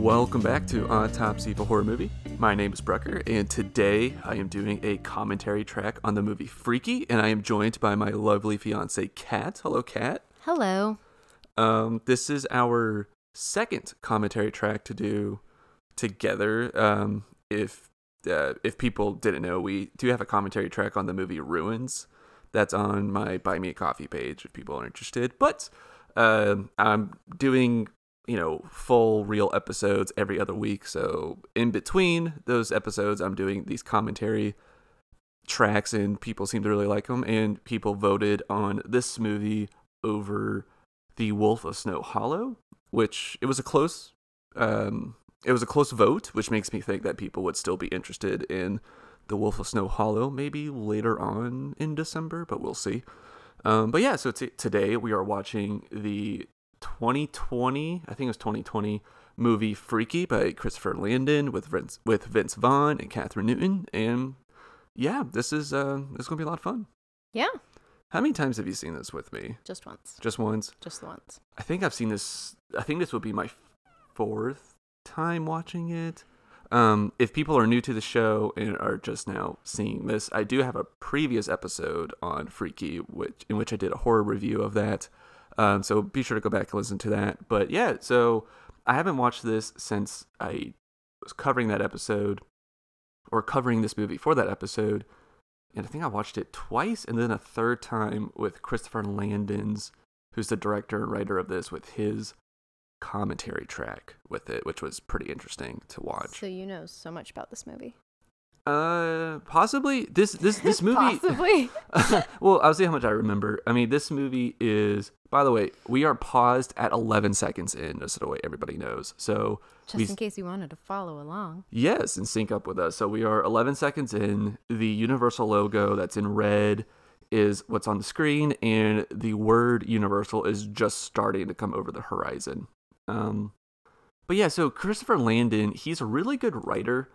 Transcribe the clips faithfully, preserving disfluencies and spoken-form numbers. Welcome back to Autopsy of a Horror Movie. My name is Brucker, and today I am doing a commentary track on the movie Freaky, and I am joined by my lovely fiance, Kat. Hello, Kat. Hello. Um, this is our second commentary track to do together. Um, if uh, if people didn't know, we do have a commentary track on the movie Ruins. That's on my Buy Me a Coffee page if people are interested. But uh, I'm doing, you know, full real episodes every other week. So in between those episodes, I'm doing these commentary tracks, and people seem to really like them. And people voted on this movie over The Wolf of Snow Hollow, which it was a close, um, it was a close vote, which makes me think that people would still be interested in The Wolf of Snow Hollow, maybe later on in December, but we'll see. Um, but yeah, so t- today we are watching the twenty twenty, I think it was twenty twenty, movie Freaky by Christopher Landon with Vince, with Vince Vaughn and Catherine Newton. And yeah, this is uh, this is going to be a lot of fun. Yeah. How many times have you seen this with me? Just once. Just once? Just once. I think I've seen this, I think this would be my fourth time watching it. Um, if people are new to the show and are just now seeing this, I do have a previous episode on Freaky, which in which I did a horror review of that. Um, so be sure to go back and listen to that. But yeah, so I haven't watched this since I was covering that episode or covering this movie for that episode. And I think I watched it twice and then a third time with Christopher Landon's, who's the director and writer of this, with his commentary track with it, which was pretty interesting to watch. So you know so much about this movie. Uh, possibly. This this this movie... possibly. Well, I'll see how much I remember. I mean, this movie is... By the way, we are paused at eleven seconds in, just the way everybody knows. So Just we, in case you wanted to follow along. Yes, and sync up with us. So we are eleven seconds in. The Universal logo that's in red is what's on the screen, and the word Universal is just starting to come over the horizon. Um, but yeah, so Christopher Landon, he's a really good writer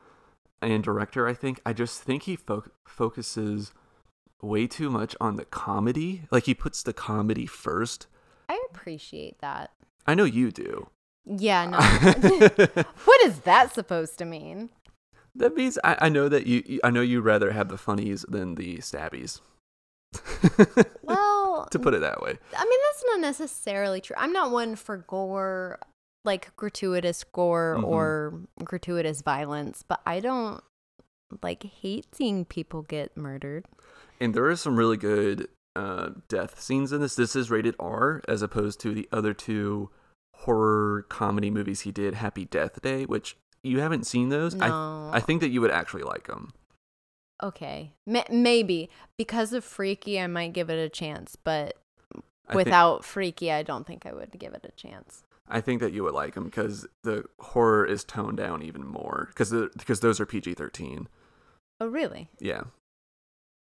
and director, I think. I just think he fo- focuses way too much on the comedy. Like, he puts the comedy first. I appreciate that. I know you do. Yeah, no. What is that supposed to mean? That means I, I know that you. I know you rather have the funnies than the stabbies. Well, to put it that way. I mean, that's not necessarily true. I'm not one for gore. Like gratuitous gore mm-hmm. or gratuitous violence, but I don't like hate seeing people get murdered. And there are some really good uh, death scenes in this. This is rated R as opposed to the other two horror comedy movies he did, Happy Death Day, which you haven't seen those. No. I I think that you would actually like them. Okay, M- maybe because of Freaky, I might give it a chance, but I without think- Freaky, I don't think I would give it a chance. I think that you would like them because the horror is toned down even more because because those are P G thirteen. Oh, really? Yeah.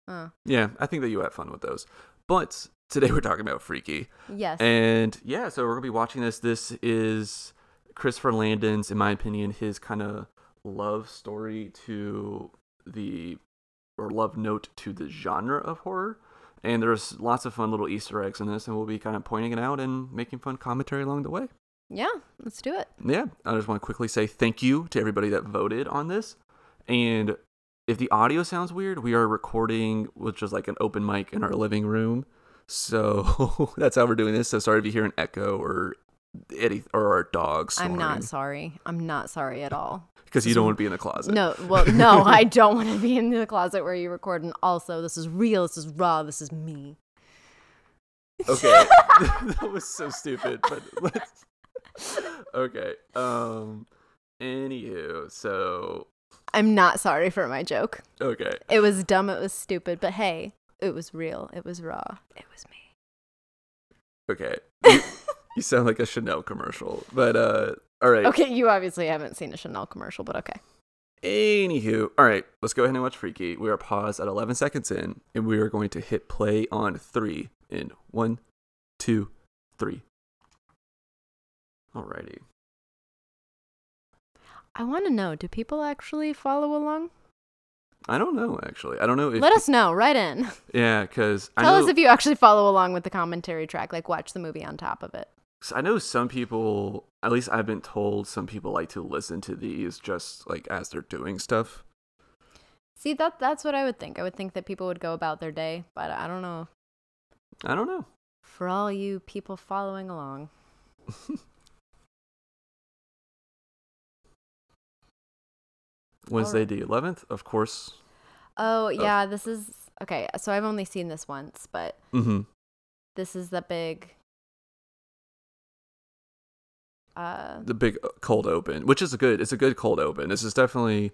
Oh. Yeah, I think that you have fun with those. But today we're talking about Freaky. Yes. And yeah, so we're going to be watching this. This is Christopher Landon's, in my opinion, his kind of love story to the, or love note to the genre of horror. And there's lots of fun little Easter eggs in this, and we'll be kind of pointing it out and making fun commentary along the way. Yeah, let's do it. Yeah, I just want to quickly say thank you to everybody that voted on this. And if the audio sounds weird, we are recording with just like an open mic in our living room. So that's how we're doing this. So sorry if you hear an echo or any, or our dog snoring. I'm not sorry. I'm not sorry at all. Because you don't want to be in the closet. No, well, no, I don't want to be in the closet where you record. And also, this is real. This is raw. This is me. Okay. That was so stupid. But let's... Okay. Um. Anywho, so... I'm not sorry for my joke. Okay. It was dumb. It was stupid. But hey, it was real. It was raw. It was me. Okay. You, you sound like a Chanel commercial. But, uh... All right. Okay, you obviously haven't seen a Chanel commercial, but okay. Anywho, all right, let's go ahead and watch Freaky. We are paused at eleven seconds in, and we are going to hit play on three in one, two, three. Alrighty. I want to know, do people actually follow along? I don't know, actually. I don't know. If Let us know. Write in. Yeah, because I know. Tell us if you actually follow along with the commentary track, like watch the movie on top of it. I know some people, at least I've been told, some people like to listen to these just like as they're doing stuff. See, that that's what I would think. I would think that people would go about their day, but I don't know. I don't know. For all you people following along. Wednesday the eleventh, of course. Oh, yeah, oh. This is... Okay, so I've only seen this once, but mm-hmm. This is the big... Uh, the big cold open, which is a good... It's a good cold open. This is definitely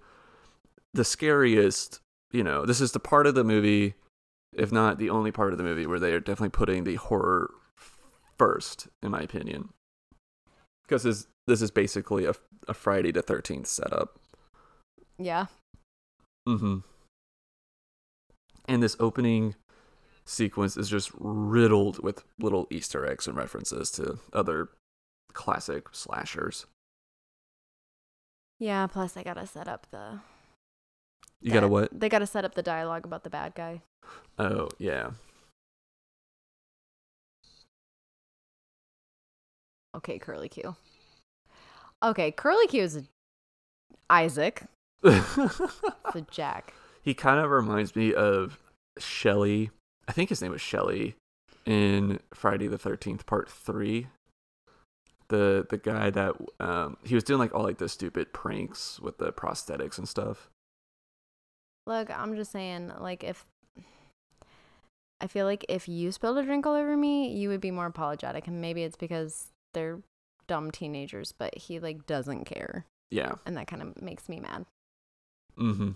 the scariest, you know, this is the part of the movie, if not the only part of the movie, where they are definitely putting the horror first, in my opinion. Because this, this is basically a, a Friday the thirteenth setup. Yeah. Mm-hmm. And this opening sequence is just riddled with little Easter eggs and references to other classic slashers. Yeah, plus I gotta set up the... You gotta what? They gotta set up the dialogue about the bad guy. Oh, yeah. Okay, Curly Q. Okay, Curly Q is a... Isaac. It's a Jack. He kind of reminds me of Shelly. I think his name was Shelly in Friday the thirteenth Part Three. The the guy that um, he was doing like all like the stupid pranks with the prosthetics and stuff. Look, I'm just saying, like if I feel like if you spilled a drink all over me, you would be more apologetic, and maybe it's because they're dumb teenagers, but he like doesn't care. Yeah, and that kind of makes me mad. Mm-hmm.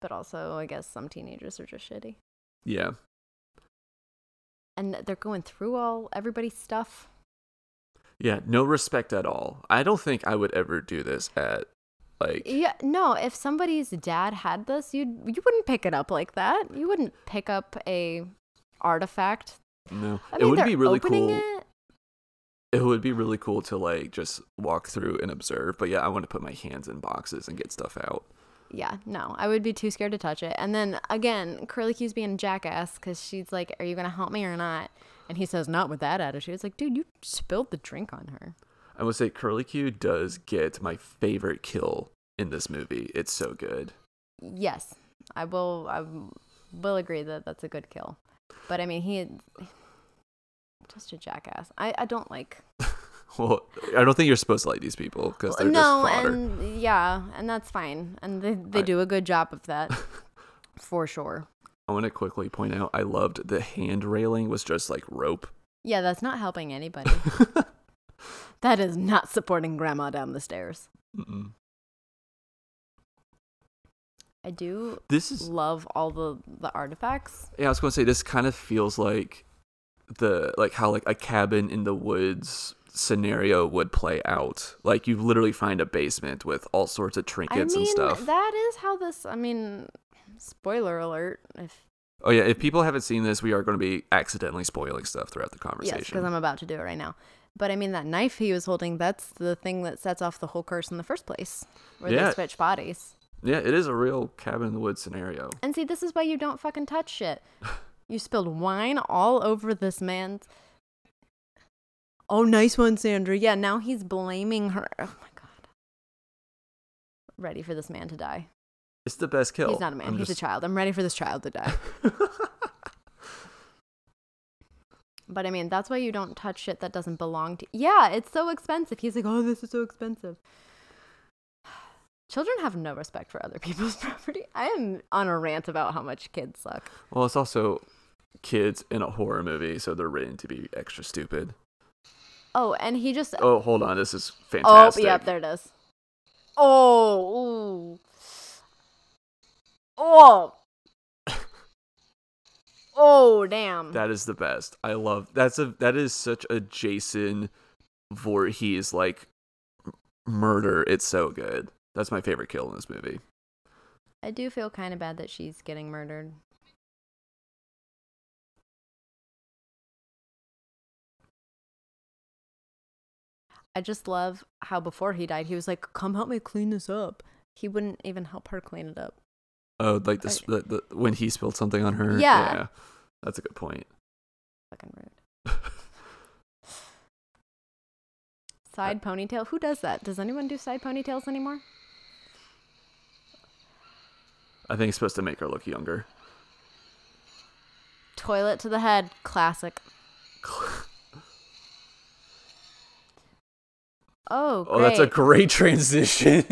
But also, I guess some teenagers are just shitty. Yeah. And they're going through all everybody's stuff. Yeah, no respect at all. I don't think I would ever do this at, like... Yeah, no, if somebody's dad had this, you'd, you wouldn't pick it up like that. You wouldn't pick up a artifact. No, I mean, it would be really cool. It. it would be really cool to, like, just walk through and observe. But yeah, I want to put my hands in boxes and get stuff out. Yeah, no, I would be too scared to touch it. And then again, Curly Q's being a jackass because she's like, "Are you gonna help me or not?" And he says, "Not with that attitude." It's like, dude, you spilled the drink on her. I would say Curly Q does get my favorite kill in this movie. It's so good. Yes, I will. I will agree that that's a good kill. But I mean, he just a jackass. I, I don't like. Well, I don't think you're supposed to like these people because they're no, just fodder. No, and yeah, and that's fine. And they, they I, do a good job of that, for sure. I want to quickly point out, I loved the hand railing was just like rope. Yeah, that's not helping anybody. That is not supporting Grandma down the stairs. Mm-mm. I do this is, love all the, the artifacts. Yeah, I was going to say, this kind of feels like the like how like a cabin in the woods scenario would play out. Like, you literally find a basement with all sorts of trinkets I mean, and stuff. That is how this, I mean, spoiler alert. If Oh, yeah. If people haven't seen this, we are going to be accidentally spoiling stuff throughout the conversation. Yes, because I'm about to do it right now. But I mean, that knife he was holding, that's the thing that sets off the whole curse in the first place, where yeah. they switch bodies. Yeah, it is a real cabin in the woods scenario. And see, this is why you don't fucking touch shit. You spilled wine all over this man's. Oh, nice one, Sandra. Yeah, now he's blaming her. Oh, my God. Ready for this man to die. It's the best kill. He's not a man. I'm he's just... a child. I'm ready for this child to die. But, I mean, that's why you don't touch shit that doesn't belong to... Yeah, it's so expensive. He's like, oh, this is so expensive. Children have no respect for other people's property. I am on a rant about how much kids suck. Well, it's also kids in a horror movie, so they're written to be extra stupid. Oh, and he just... Oh, hold on. This is fantastic. Oh, yep, there it is. Oh. Ooh. Oh. Oh, damn. That is the best. I love... That's a. That is such a Jason Voorhees, like, murder. It's so good. That's my favorite kill in this movie. I do feel kind of bad that she's getting murdered. I just love how before he died, he was like, "Come help me clean this up." He wouldn't even help her clean it up. Oh, like this the, the, when he spilled something on her. Yeah, yeah, that's a good point. Fucking rude. Side uh, ponytail. Who does that? Does anyone do side ponytails anymore? I think it's supposed to make her look younger. Toilet to the head. Classic. Oh, great. Oh, that's a great transition.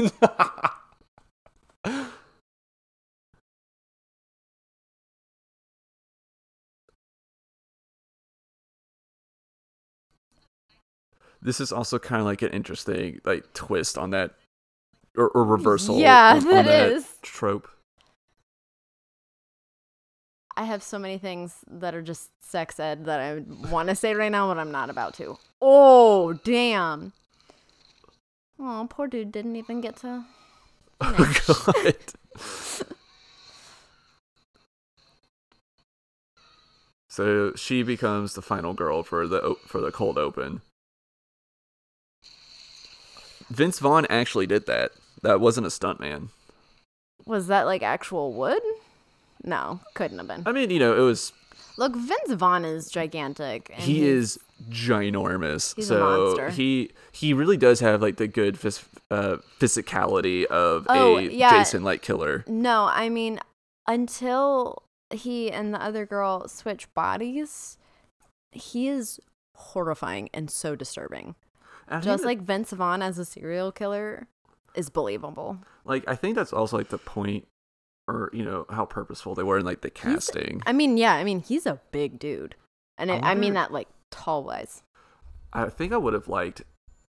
This is also kind of like an interesting like twist on that, or, or reversal. Yeah, on, that on that is trope. I have so many things that are just sex ed that I want to say right now, but I'm not about to. Oh, damn. Oh, poor dude didn't even get to... finish. Oh, God. So she becomes the final girl for the for the cold open. Vince Vaughn actually did that. That wasn't a stunt man. Was that like actual wood? No, couldn't have been. I mean, you know, it was... Look, Vince Vaughn is gigantic. And he is ginormous. He's so a monster. He, he really does have, like, the good phys- uh, physicality of oh, a yeah. Jason-like killer. No, I mean, until he and the other girl switch bodies, he is horrifying and so disturbing. I Just like that, Vince Vaughn as a serial killer is believable. Like, I think that's also, like, the point... Or, you know, how purposeful they were in, like, the casting. He's, I mean, yeah. I mean, he's a big dude. And I, I, wonder, I mean that, like, tall-wise. I think I would have liked...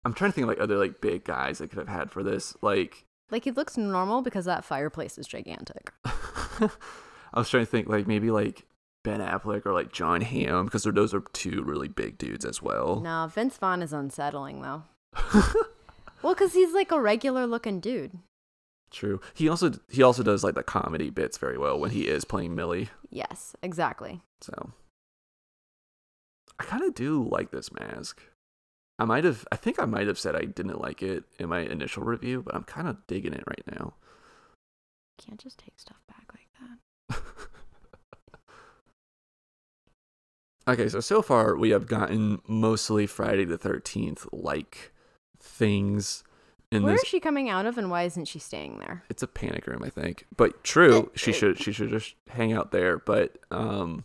I'm trying to think of, like, other, like, big guys I could have had for this. Like, like he looks normal because that fireplace is gigantic. I was trying to think, like, maybe, like, Ben Affleck or, like, John Hamm. Because those are two really big dudes as well. No, Vince Vaughn is unsettling, though. Well, because he's, like, a regular-looking dude. True. He also he also does like the comedy bits very well when he is playing Millie. Yes, exactly. So I kind of do like this mask. I might have I think I might have said I didn't like it in my initial review, but I'm kind of digging it right now. Can't just take stuff back like that. Okay, so so far we have gotten mostly Friday the thirteenth like things. In Where this, is she coming out of, and why isn't she staying there? It's a panic room, I think. But true, she should she should just hang out there. But um,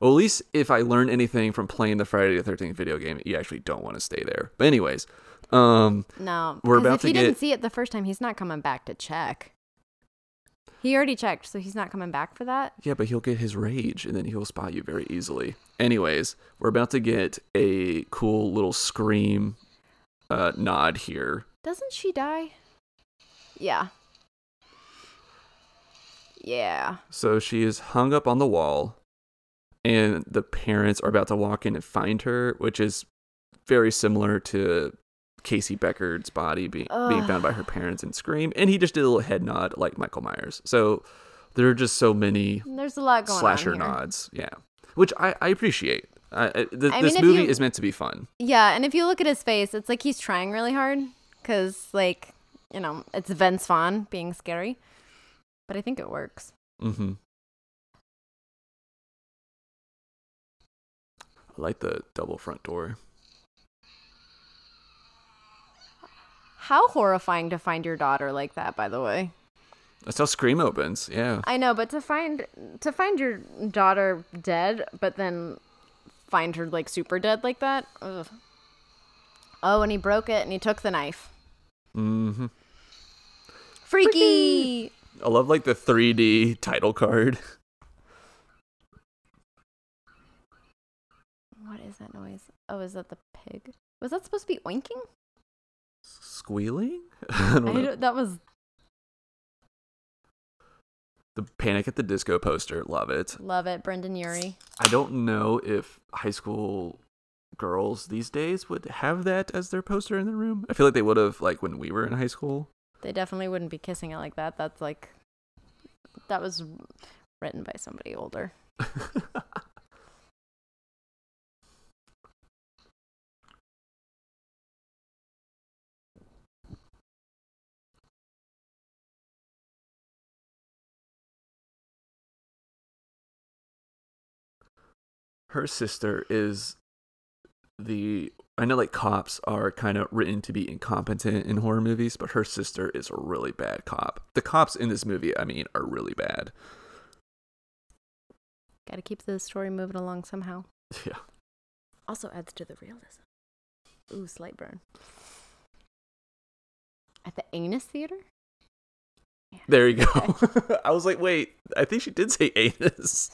well, at least if I learned anything from playing the Friday the thirteenth video game, you actually don't want to stay there. But anyways, um, no, we're about if to he get. He didn't see it the first time. He's not coming back to check. He already checked, so he's not coming back for that. Yeah, but he'll get his rage, and then he'll spot you very easily. Anyways, we're about to get a cool little Scream uh, nod here. Doesn't she die? Yeah. Yeah. So she is hung up on the wall, and the parents are about to walk in and find her, which is very similar to Casey Beckard's body be- being found by her parents in Scream. And he just did a little head nod like Michael Myers. So there are just so many There's a lot going slasher on here. Nods. Yeah. Which I, I appreciate. Uh, th- this I mean, movie you, is meant to be fun. Yeah. And if you look at his face, it's like he's trying really hard. Because, like, you know, it's Vince Vaughn being scary. But I think it works. Mm-hmm. I like the double front door. How horrifying to find your daughter like that, by the way. That's how Scream opens, yeah. I know, but to find to find your daughter dead, but then find her, like, super dead like that? Ugh. Oh, and he broke it, and he took the knife. Mm-hmm. Freaky! Freaky! I love, like, the three D title card. What is that noise? Oh, is that the pig? Was that supposed to be oinking? Squealing? I don't know. I don't, that was... The Panic at the Disco poster. Love it. Love it. Brendan Urie. I don't know if high school... girls these days would have that as their poster in their room. I feel like they would have, like, when we were in high school. They definitely wouldn't be kissing it like that. That's like, that was written by somebody older. Her sister is the I know like cops are kind of written to be incompetent in horror movies, but her sister is a really bad cop. The cops in this movie, I mean, are really bad. Gotta keep the story moving along somehow. Yeah. Also adds to the realism. Ooh, slight burn. At the Anus Theater? Yeah, there you go. Okay. I was like, wait, I think she did say anus.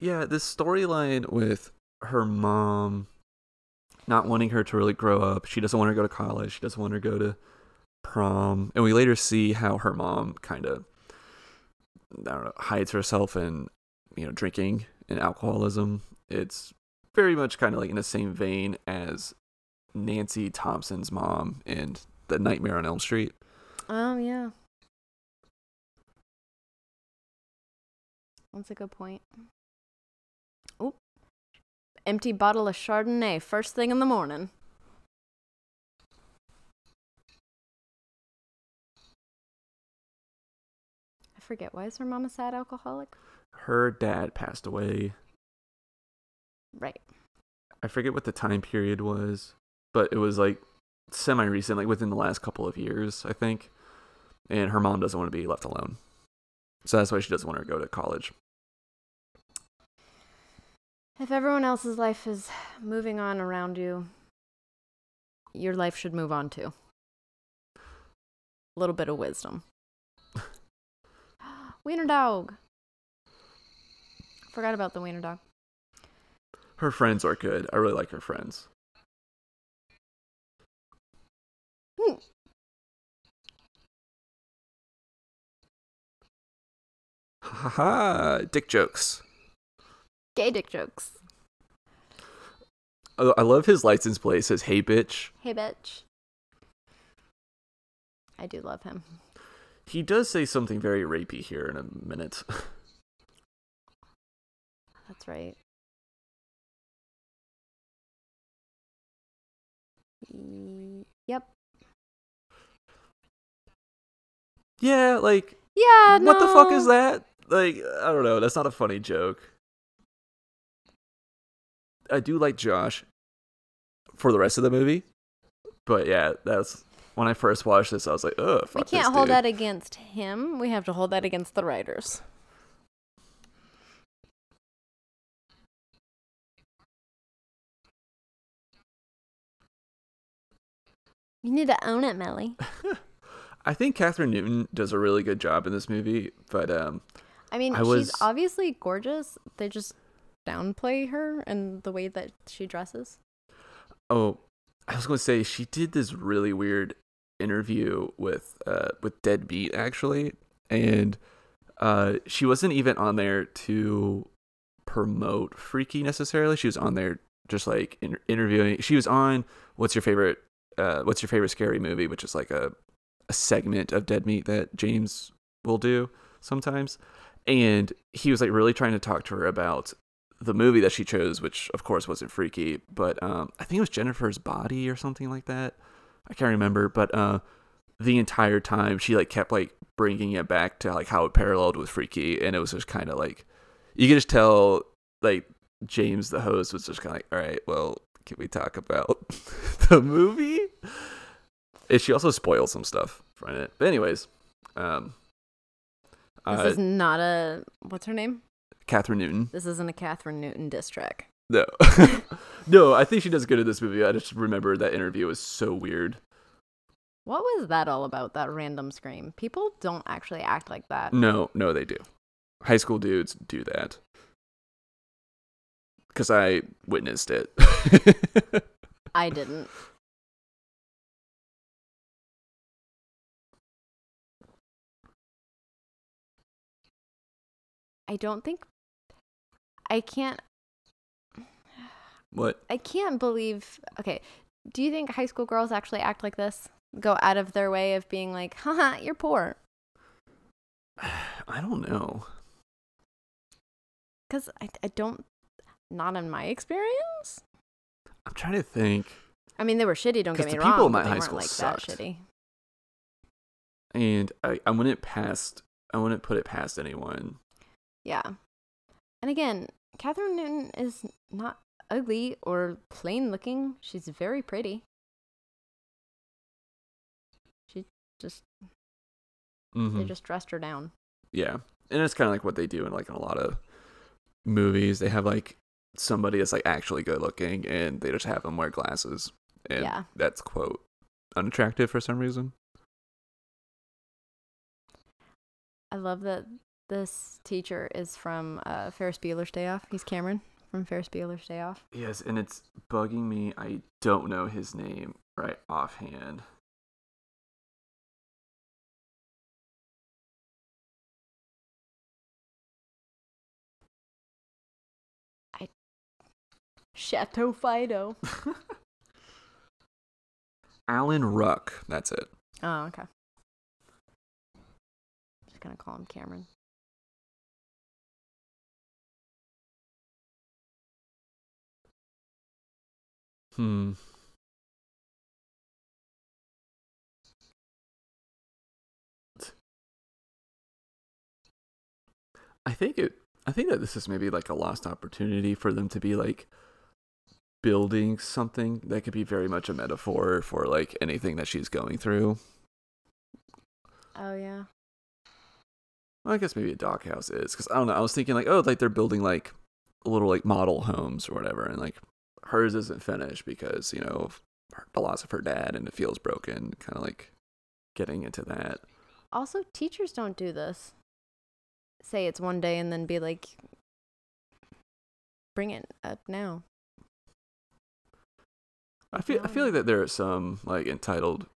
Yeah, this storyline with her mom not wanting her to really grow up. She doesn't want her to go to college. She doesn't want her to go to prom. And we later see how her mom kind of, I don't know, hides herself in, you know, drinking and alcoholism. It's very much kind of like in the same vein as Nancy Thompson's mom in The Nightmare on Elm Street. Oh, yeah. That's a good point. Empty bottle of Chardonnay first thing in the morning. I forget. Why is her mom a sad alcoholic? Her dad passed away. Right. I forget what the time period was, but it was like semi-recent, like within the last couple of years, I think. And her mom doesn't want to be left alone. So that's why she doesn't want her to go to college. If everyone else's life is moving on around you, your life should move on too. A little bit of wisdom. Wiener dog. Forgot about the wiener dog. Her friends are good. I really like her friends. Hmm. Ha ha! Dick jokes. Gay dick jokes. I love his license plate. It says, hey, bitch. Hey, bitch. I do love him. He does say something very rapey here in a minute. That's right. Yep. Yeah, like... Yeah, no. What the fuck is that? Like, I don't know. That's not a funny joke. I do like Josh for the rest of the movie, but yeah, that's when I first watched this, I was like, "Ugh, fuck this dude." We can't hold that against him. We have to hold that against the writers. You need to own it, Milli. I think Catherine Newton does a really good job in this movie, but um, I mean, I was... she's obviously gorgeous. They just downplay her and the way that she dresses. Oh, I was going to say she did this really weird interview with uh with Deadbeat actually, and uh she wasn't even on there to promote Freaky necessarily. She was on there just like in- interviewing. She was on What's Your Favorite uh What's Your Favorite Scary Movie, which is like a a segment of Deadbeat that James will do sometimes, and he was like really trying to talk to her about the movie that she chose, which of course wasn't Freaky, but um, I think it was Jennifer's Body or something like that. I can't remember, but uh, the entire time she like kept like bringing it back to like how it paralleled with Freaky, and it was just kind of like you could just tell like James, the host, was just kind of like, all right, well, can we talk about the movie? And she also spoiled some stuff from it. But anyways, um, this uh, is not a what's her name? Catherine Newton. This isn't a Catherine Newton diss track. No. No, I think she does good in this movie. I just remember that interview was so weird. What was that all about, that random scream? People don't actually act like that. No, no, they do. High school dudes do that. Because I witnessed it. I didn't. I don't think... I can't. What? I can't believe. Okay. Do you think high school girls actually act like this? Go out of their way of being like, haha, you're poor. I don't know. Because I, I don't. Not in my experience. I'm trying to think. I mean, they were shitty, don't get me wrong. Because the people in my high school sucked. They weren't like that shitty. And I, I wouldn't past I wouldn't put it past anyone. Yeah. And again, Catherine Newton is not ugly or plain looking. She's very pretty. She just mm-hmm. they just dressed her down. Yeah. And it's kinda like what they do in like in a lot of movies. They have like somebody that's like actually good looking and they just have them wear glasses. And yeah. that's quote unattractive for some reason. I love that this teacher is from uh, Ferris Bueller's Day Off. He's Cameron from Ferris Bueller's Day Off. Yes, and it's bugging me. I don't know his name right offhand. I Chateau Fido. Alan Ruck. That's it. Oh, okay. Gonna call him Cameron. Hmm. I think it. I think that this is maybe like a lost opportunity for them to be like building something that could be very much a metaphor for like anything that she's going through. Oh yeah. Well, I guess maybe a doghouse is, because I don't know. I was thinking like, oh, like they're building like little like model homes or whatever, and like hers isn't finished because you know the loss of her dad and it feels broken. Kind of like getting into that. Also, teachers don't do this. Say it's one day and then be like, bring it up now. I feel I feel like that there are some like entitled.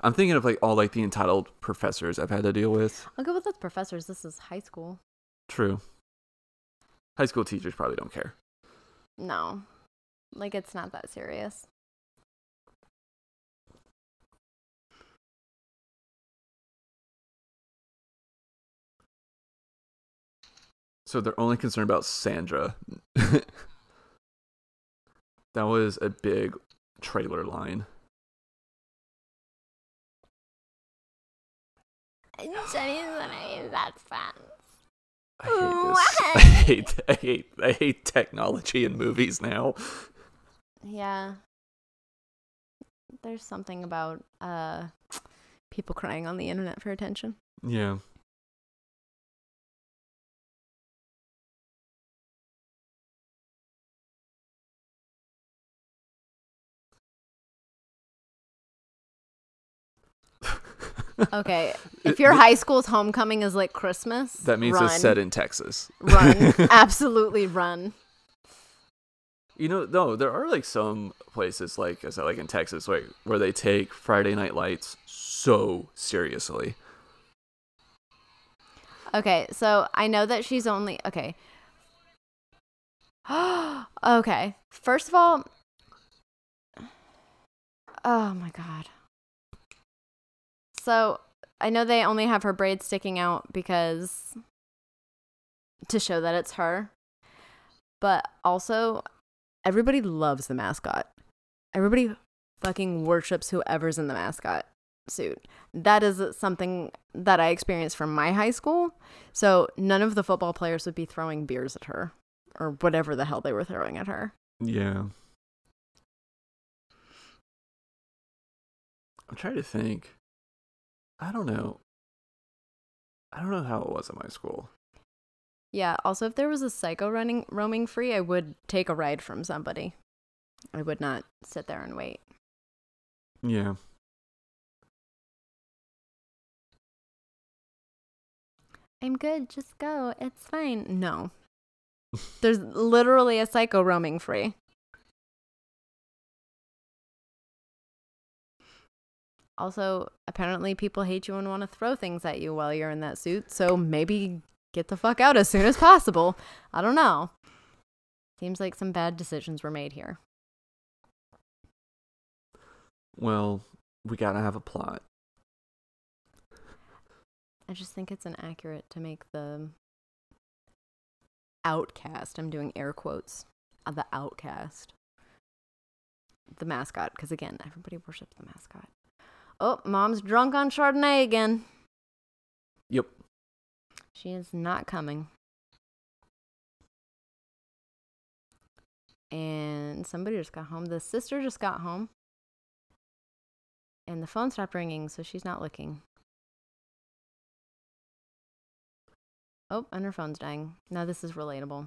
I'm thinking of like all like the entitled professors I've had to deal with. I'll go with those professors. This is high school. True. High school teachers probably don't care. No. Like it's not that serious. So they're only concerned about Sandra. That was a big trailer line. That's fun. I hate this. I hate, I hate, I hate technology in movies now. Yeah. There's something about uh, people crying on the internet for attention. Yeah. Okay, if your high school's homecoming is like Christmas, that means run. It's set in Texas. Run, absolutely run. You know, no, there are like some places, like I said, like in Texas, like where they take Friday Night Lights so seriously. Okay, so I know that she's only okay. Okay, first of all, oh my God. So I know they only have her braids sticking out because to show that it's her, but also everybody loves the mascot. Everybody fucking worships whoever's in the mascot suit. That is something that I experienced from my high school. So none of the football players would be throwing beers at her or whatever the hell they were throwing at her. Yeah. I'm trying to think. I don't know. I don't know how it was at my school. Yeah. Also, if there was a psycho running roaming free, I would take a ride from somebody. I would not sit there and wait. Yeah. I'm good. Just go. It's fine. No. There's literally a psycho roaming free. Also, apparently people hate you and want to throw things at you while you're in that suit, so maybe get the fuck out as soon as possible. I don't know. Seems like some bad decisions were made here. Well, we gotta have a plot. I just think it's inaccurate to make the outcast, I'm doing air quotes, the outcast, the mascot, because again, everybody worships the mascot. Oh, Mom's drunk on Chardonnay again. Yep. She is not coming. And somebody just got home. The sister just got home. And the phone stopped ringing, so she's not looking. Oh, and her phone's dying. Now this is relatable.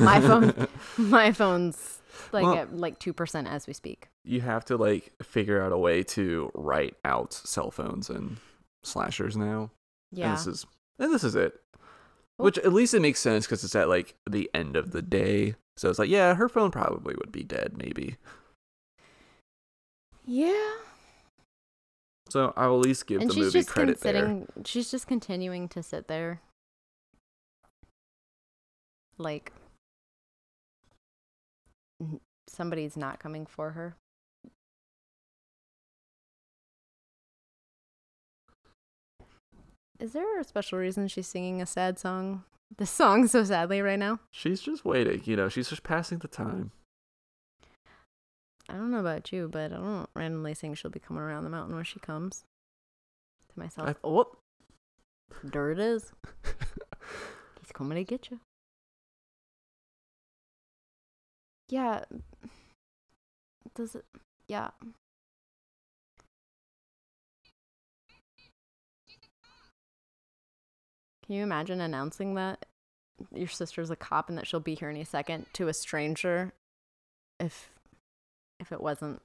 My phone, my phone's like well, at like two percent as we speak. You have to like figure out a way to write out cell phones and slashers now. Yeah. And this is, and this is it. Ooh. Which at least it makes sense because it's at like the end of the day. So it's like, yeah, her phone probably would be dead maybe. Yeah. So I will at least give and the she's movie just credit there. She's just continuing to sit there. Like, somebody's not coming for her. Is there a special reason she's singing a sad song? This song so sadly right now? She's just waiting, you know, she's just passing the time. I don't know about you, but I don't randomly think she'll be coming around the mountain when she comes. To myself, I... oh, there it is. He's coming to get you. Yeah. Does it? Yeah. Can you imagine announcing that your sister's a cop and that she'll be here any second to a stranger if if it wasn't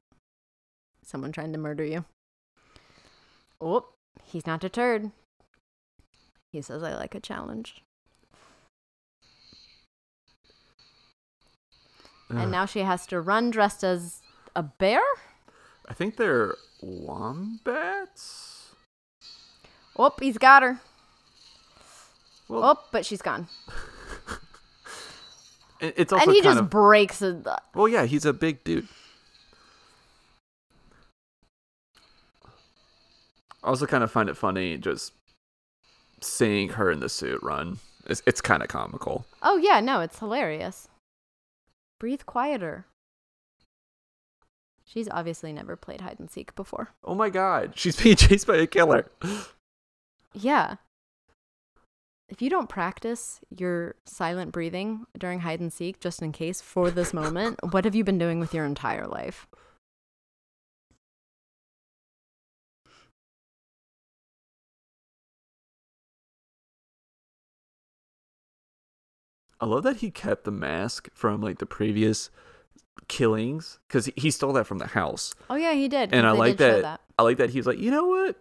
someone trying to murder you? Oh, he's not deterred. He says, I like a challenge. And now she has to run dressed as a bear? I think they're wombats. Oh, he's got her. Well, oh, but she's gone. It's also and he kind just of, breaks it. Well, yeah, he's a big dude. I also kind of find it funny just seeing her in the suit run. It's, it's kind of comical. Oh, yeah, no, it's hilarious. Breathe quieter. She's obviously never played hide and seek before. Oh my god. She's being chased by a killer. Yeah. If you don't practice your silent breathing during hide and seek, just in case, for this moment, what have you been doing with your entire life? I love that he kept the mask from like the previous killings because he stole that from the house. Oh yeah, he did. And I like that, that. I like that he's like, you know what?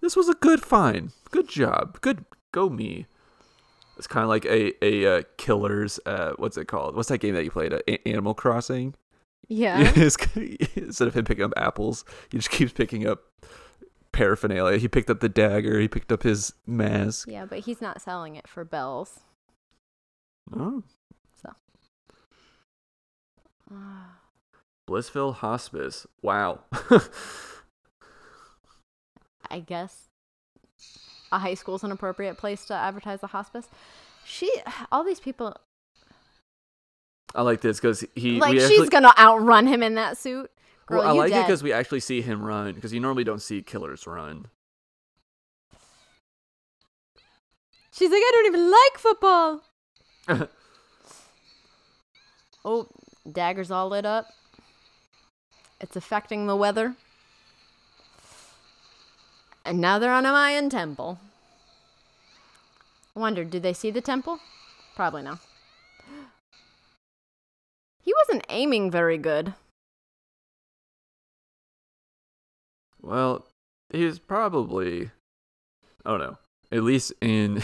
This was a good find. Good job. Good go me. It's kind of like a a uh, killer's uh, what's it called? What's that game that you played? Uh, a- Animal Crossing. Yeah. Instead of him picking up apples, he just keeps picking up paraphernalia. He picked up the dagger. He picked up his mask. Yeah, but he's not selling it for bells. Oh. So. Uh. Blissville Hospice. Wow. I guess a high school's an appropriate place to advertise a hospice. She, all these people. I like this because he. Like, we actually, she's going to outrun him in that suit. Girl, well, I like dead. It because we actually see him run because you normally don't see killers run. She's like, I don't even like football. Oh, dagger's all lit up. It's affecting the weather. And now they're on a Mayan temple. I wonder, did they see the temple? Probably not. He wasn't aiming very good. Well, he's probably... Oh no. At least in...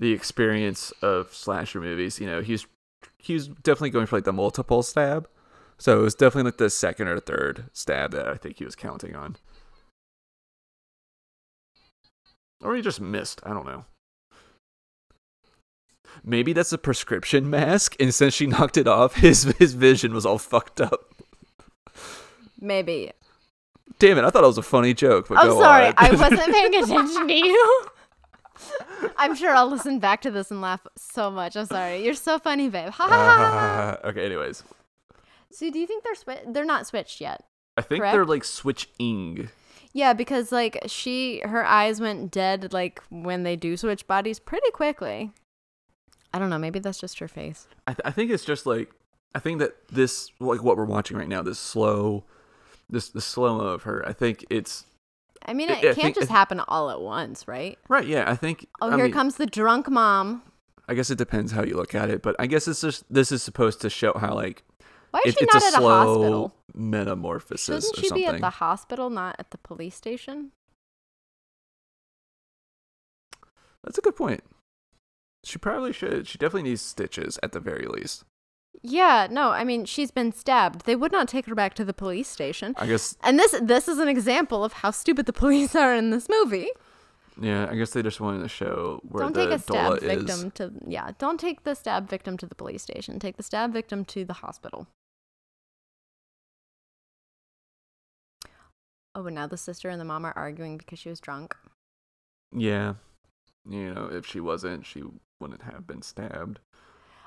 the experience of slasher movies, you know, he's he's definitely going for like the multiple stab, so it was definitely like the second or third stab that I think he was counting on, or he just missed. I don't know. Maybe that's a prescription mask, and since she knocked it off, his his vision was all fucked up. Maybe. Damn it! I thought it was a funny joke. But I'm go sorry, on. I wasn't paying attention to you. I'm sure I'll listen back to this and laugh so much. I'm sorry. You're so funny, babe. Ha ha. Uh, okay, anyways. So do you think they're swi- they're not switched yet? I think correct? They're like switching. Yeah, because like she, her eyes went dead like when they do switch bodies pretty quickly. I don't know. Maybe that's just her face. I, th- I think it's just like, I think that this, like what we're watching right now, this slow, this the slow-mo of her, I think it's. I mean, it, it can't think, just happen all at once, right? Right, yeah, I think. Oh, I here mean, comes the drunk mom. I guess it depends how you look at it, but I guess it's just, this is supposed to show how like. Why is it, she it's not a at slow a hospital? Metamorphosis Shouldn't or something. Shouldn't she be at the hospital, not at the police station? That's a good point. She probably should. She definitely needs stitches at the very least. Yeah, no, I mean, she's been stabbed. They would not take her back to the police station. I guess. And this this is an example of how stupid the police are in this movie. Yeah, I guess they just wanted to show where don't the take a stab victim is. To yeah, don't take the stab victim to the police station. Take the stab victim to the hospital. Oh, and now the sister and the mom are arguing because she was drunk. Yeah. You know, if she wasn't, she wouldn't have been stabbed.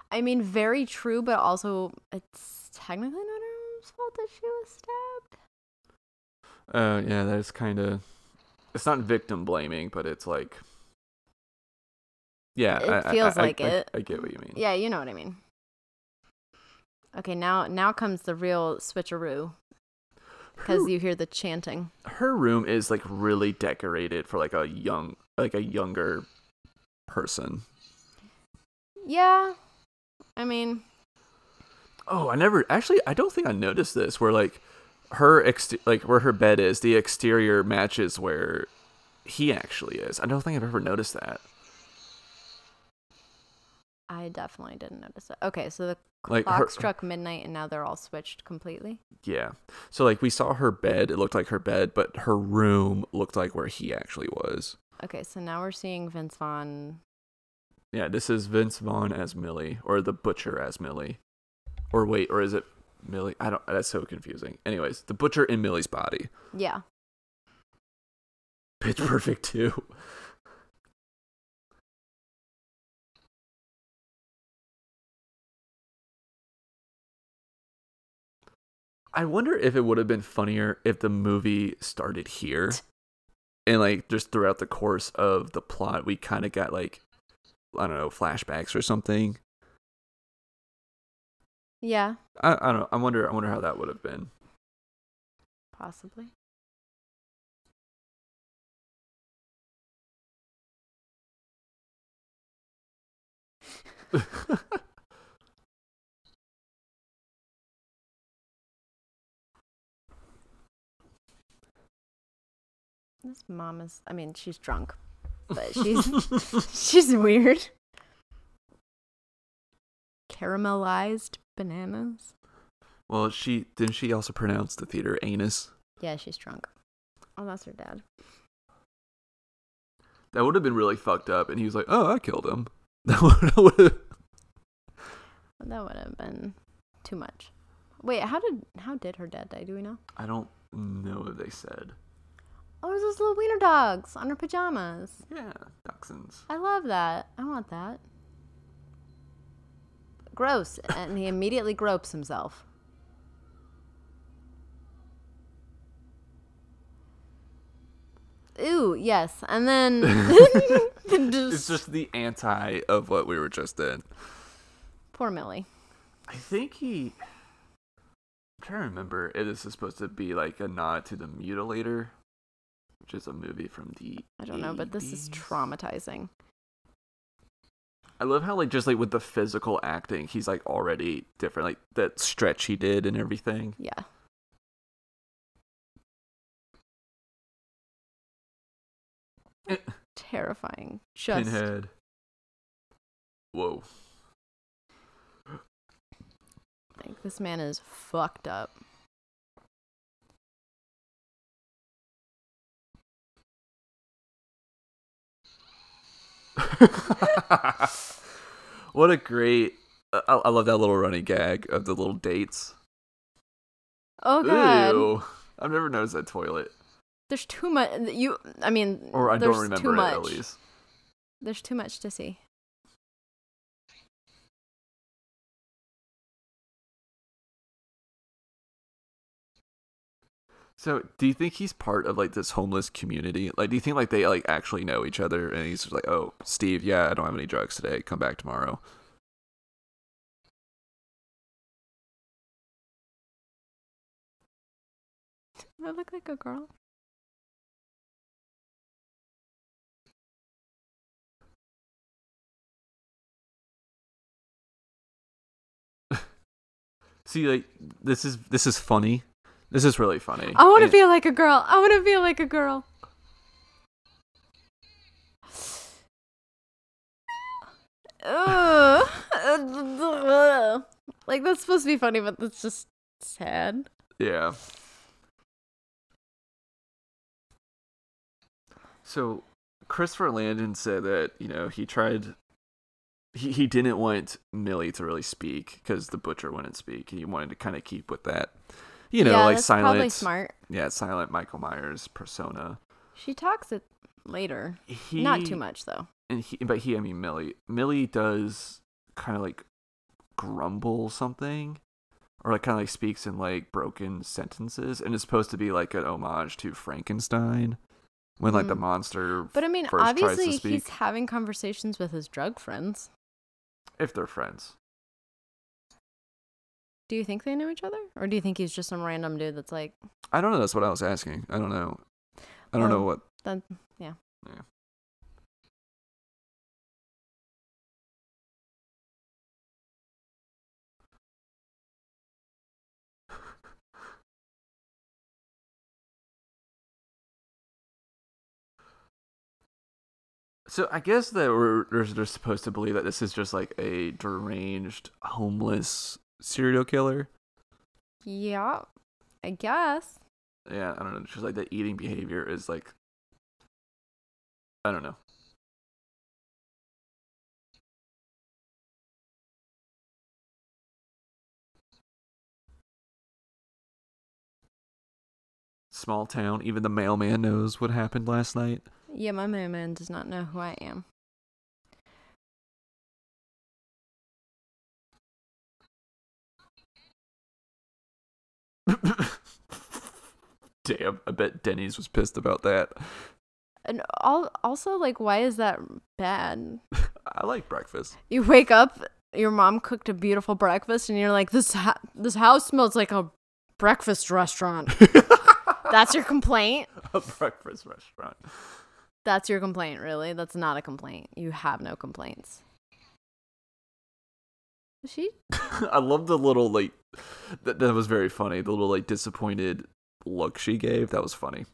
I mean, very true, but also it's technically not her fault that she was stabbed. Uh, yeah, that's kind of... It's not victim blaming, but it's like... Yeah, it I, feels I, like I, it. I, I get what you mean. Yeah, you know what I mean. Okay, now now comes the real switcheroo. Because you hear the chanting. Her room is like really decorated for like a young... like a younger person. Yeah. I mean. Oh, I never actually, I don't think I noticed this where like her, ex- like where her bed is, the exterior matches where he actually is. I don't think I've ever noticed that. I definitely didn't notice it. Okay, so the like clock her, struck midnight and now they're all switched completely. Yeah. So like we saw her bed, it looked like her bed, but her room looked like where he actually was. Okay, so now we're seeing Vince Vaughn. Yeah, this is Vince Vaughn as Millie, or the butcher as Millie. Or wait, or is it Millie? I don't, that's so confusing. Anyways, the butcher in Millie's body. Yeah. Pitch Perfect two. I wonder if it would have been funnier if the movie started here. And, like, just throughout the course of the plot, we kind of got, like, I don't know, flashbacks or something. Yeah. I, I don't know. I wonder, I wonder how that would have been. Possibly. This mom is, I mean, she's drunk, but she's, she's weird. Caramelized bananas. Well, she, didn't she also pronounce the theater anus? Yeah, she's drunk. Oh, that's her dad. That would have been really fucked up. And he was like, oh, I killed him. That would have, that would have been too much. Wait, how did, how did her dad die? Do we know? I don't know what they said. Oh, there's those little wiener dogs on her pajamas. Yeah, dachshunds. I love that. I want that. Gross. And he immediately gropes himself. Ooh, yes. And then... just... It's just the anti of what we were just in. Poor Millie. I think he... I'm trying to remember if this is supposed to be like a nod to The Mutilator. Which is a movie from the I don't eighties. Know, but this is traumatizing. I love how, like, just, like, with the physical acting, he's, like, already different. Like, that stretch he did and everything. Yeah. It, terrifying. Just. Pinhead. Whoa. I think this man is fucked up. What a great uh, I, I love that little running gag of the little dates. Oh god. Ew. I've never noticed that toilet. There's too much you I mean or I don't remember it at least. There's too much to see. So, do you think he's part of, like, this homeless community? Like, do you think, like, they, like, actually know each other? And he's just like, oh, Steve, yeah, I don't have any drugs today. Come back tomorrow. Does that look like a girl? See, like, this is this is funny. This is really funny. I want to feel like a girl. I want to feel like a girl. Ugh. Like, that's supposed to be funny, but that's just sad. Yeah. So, Christopher Landon said that, you know, he tried... He he didn't want Millie to really speak because the butcher wouldn't speak. He wanted to kind of keep with that. You know, yeah, like that's silent. Probably smart. Yeah, silent Michael Myers persona. She talks it later. He, Not too much though. And he, but he, I mean, Millie. Millie does kind of like grumble something, or like kind of like speaks in like broken sentences, and it's supposed to be like an homage to Frankenstein when like mm. the monster. But I mean, first obviously, tries to speak. He's having conversations with his drug friends. If they're friends. Do you think they know each other? Or do you think he's just some random dude that's like... I don't know. That's what I was asking. I don't know. I don't um, know what... Then, yeah. Yeah. So I guess that we're, we're supposed to believe that this is just like a deranged, homeless... serial killer. Yeah, I guess. Yeah, I don't know. Just like the eating behavior is like, I don't know. Small town. Even the mailman knows what happened last night. Yeah, my mailman does not know who I am. Damn, I bet Denny's was pissed about that. And all, also, like, why is that bad? I like breakfast. You wake up, your mom cooked a beautiful breakfast, and you're like, this ha- this house smells like a breakfast restaurant. That's your complaint? A breakfast restaurant. That's your complaint, really? That's not a complaint. You have no complaints. She? I love the little, like, that, that was very funny. The little, like, disappointed look she gave. That was funny.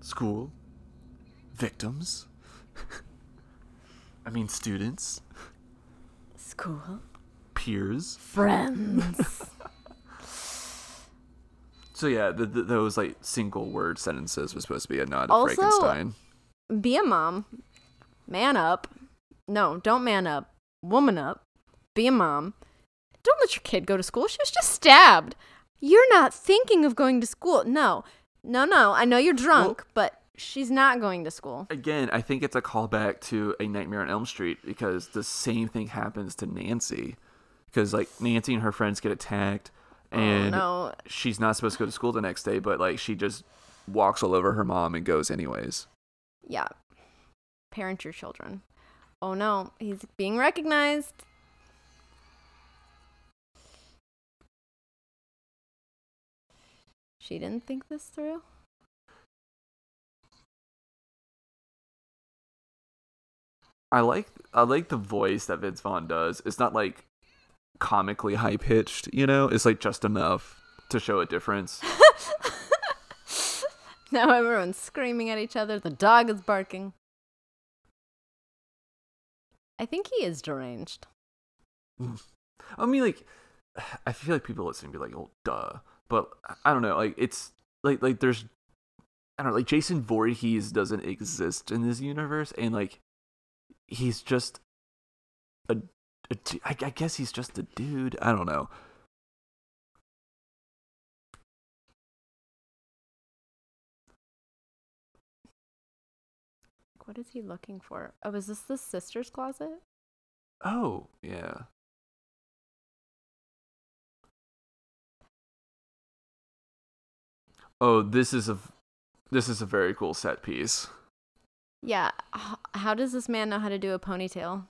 School. Victims. I mean, students. School. Peers. Friends. So yeah, the, the, those like single word sentences was supposed to be a nod to also, Frankenstein. Be a mom, man up. No, don't man up, woman up. Be a mom. Don't let your kid go to school. She was just stabbed. You're not thinking of going to school. No, no, no. I know you're drunk, well, but she's not going to school. Again, I think it's a callback to A Nightmare on Elm Street because the same thing happens to Nancy. Because like Nancy and her friends get attacked. And oh, no. She's not supposed to go to school the next day, but like she just walks all over her mom and goes anyways. Yeah. Parent your children. Oh no, he's being recognized. She didn't think this through. I like I like the voice that Vince Vaughn does. It's not like comically high-pitched, you know? It's like just enough to show a difference. Now everyone's screaming at each other. The dog is barking. I think he is deranged. I mean, like, I feel like people listening be like, oh, duh. But I don't know, like, it's like, like there's, I don't know, like, Jason Voorhees doesn't exist in this universe, and like, he's just a I guess he's just a dude. I don't know. What is he looking for? Oh, is this the sister's closet? Oh, yeah. Oh, this is a this is a very cool set piece. Yeah. How does this man know how to do a ponytail?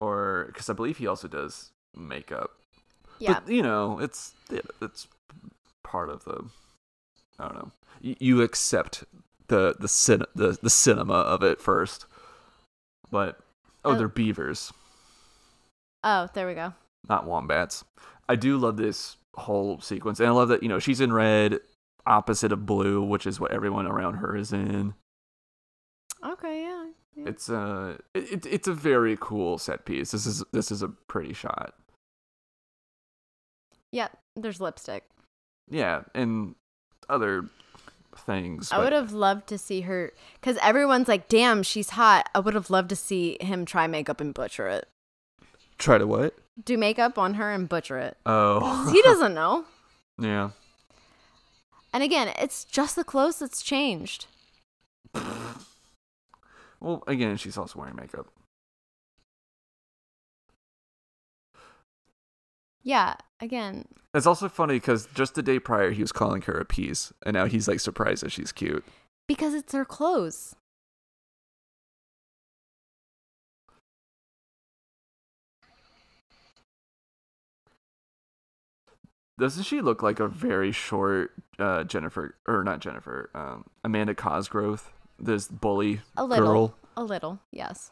Or because I believe he also does makeup. Yeah. But, you know, it's it's part of the. I don't know. You, you accept the the, cin- the the cinema of it first, but oh, oh, they're beavers. Oh, there we go. Not wombats. I do love this whole sequence, and I love that you know she's in red, opposite of blue, which is what everyone around her is in. Okay, yeah. yeah. It's a it, it's a very cool set piece. This is this is a pretty shot. Yeah, there's lipstick. Yeah, and other things. I would have loved to see her, because everyone's like, damn, she's hot. I would have loved to see him try makeup and butcher it. Try to what? Do makeup on her and butcher it. Oh. He doesn't know. Yeah. And again, it's just the clothes that's changed. Well, again, she's also wearing makeup. Yeah, again. It's also funny because just the day prior, he was calling her a piece, and now he's like surprised that she's cute. Because it's her clothes. Doesn't she look like a very short uh, Jennifer, or not Jennifer, um, Amanda Cosgrove, this bully a little, girl? A little, yes.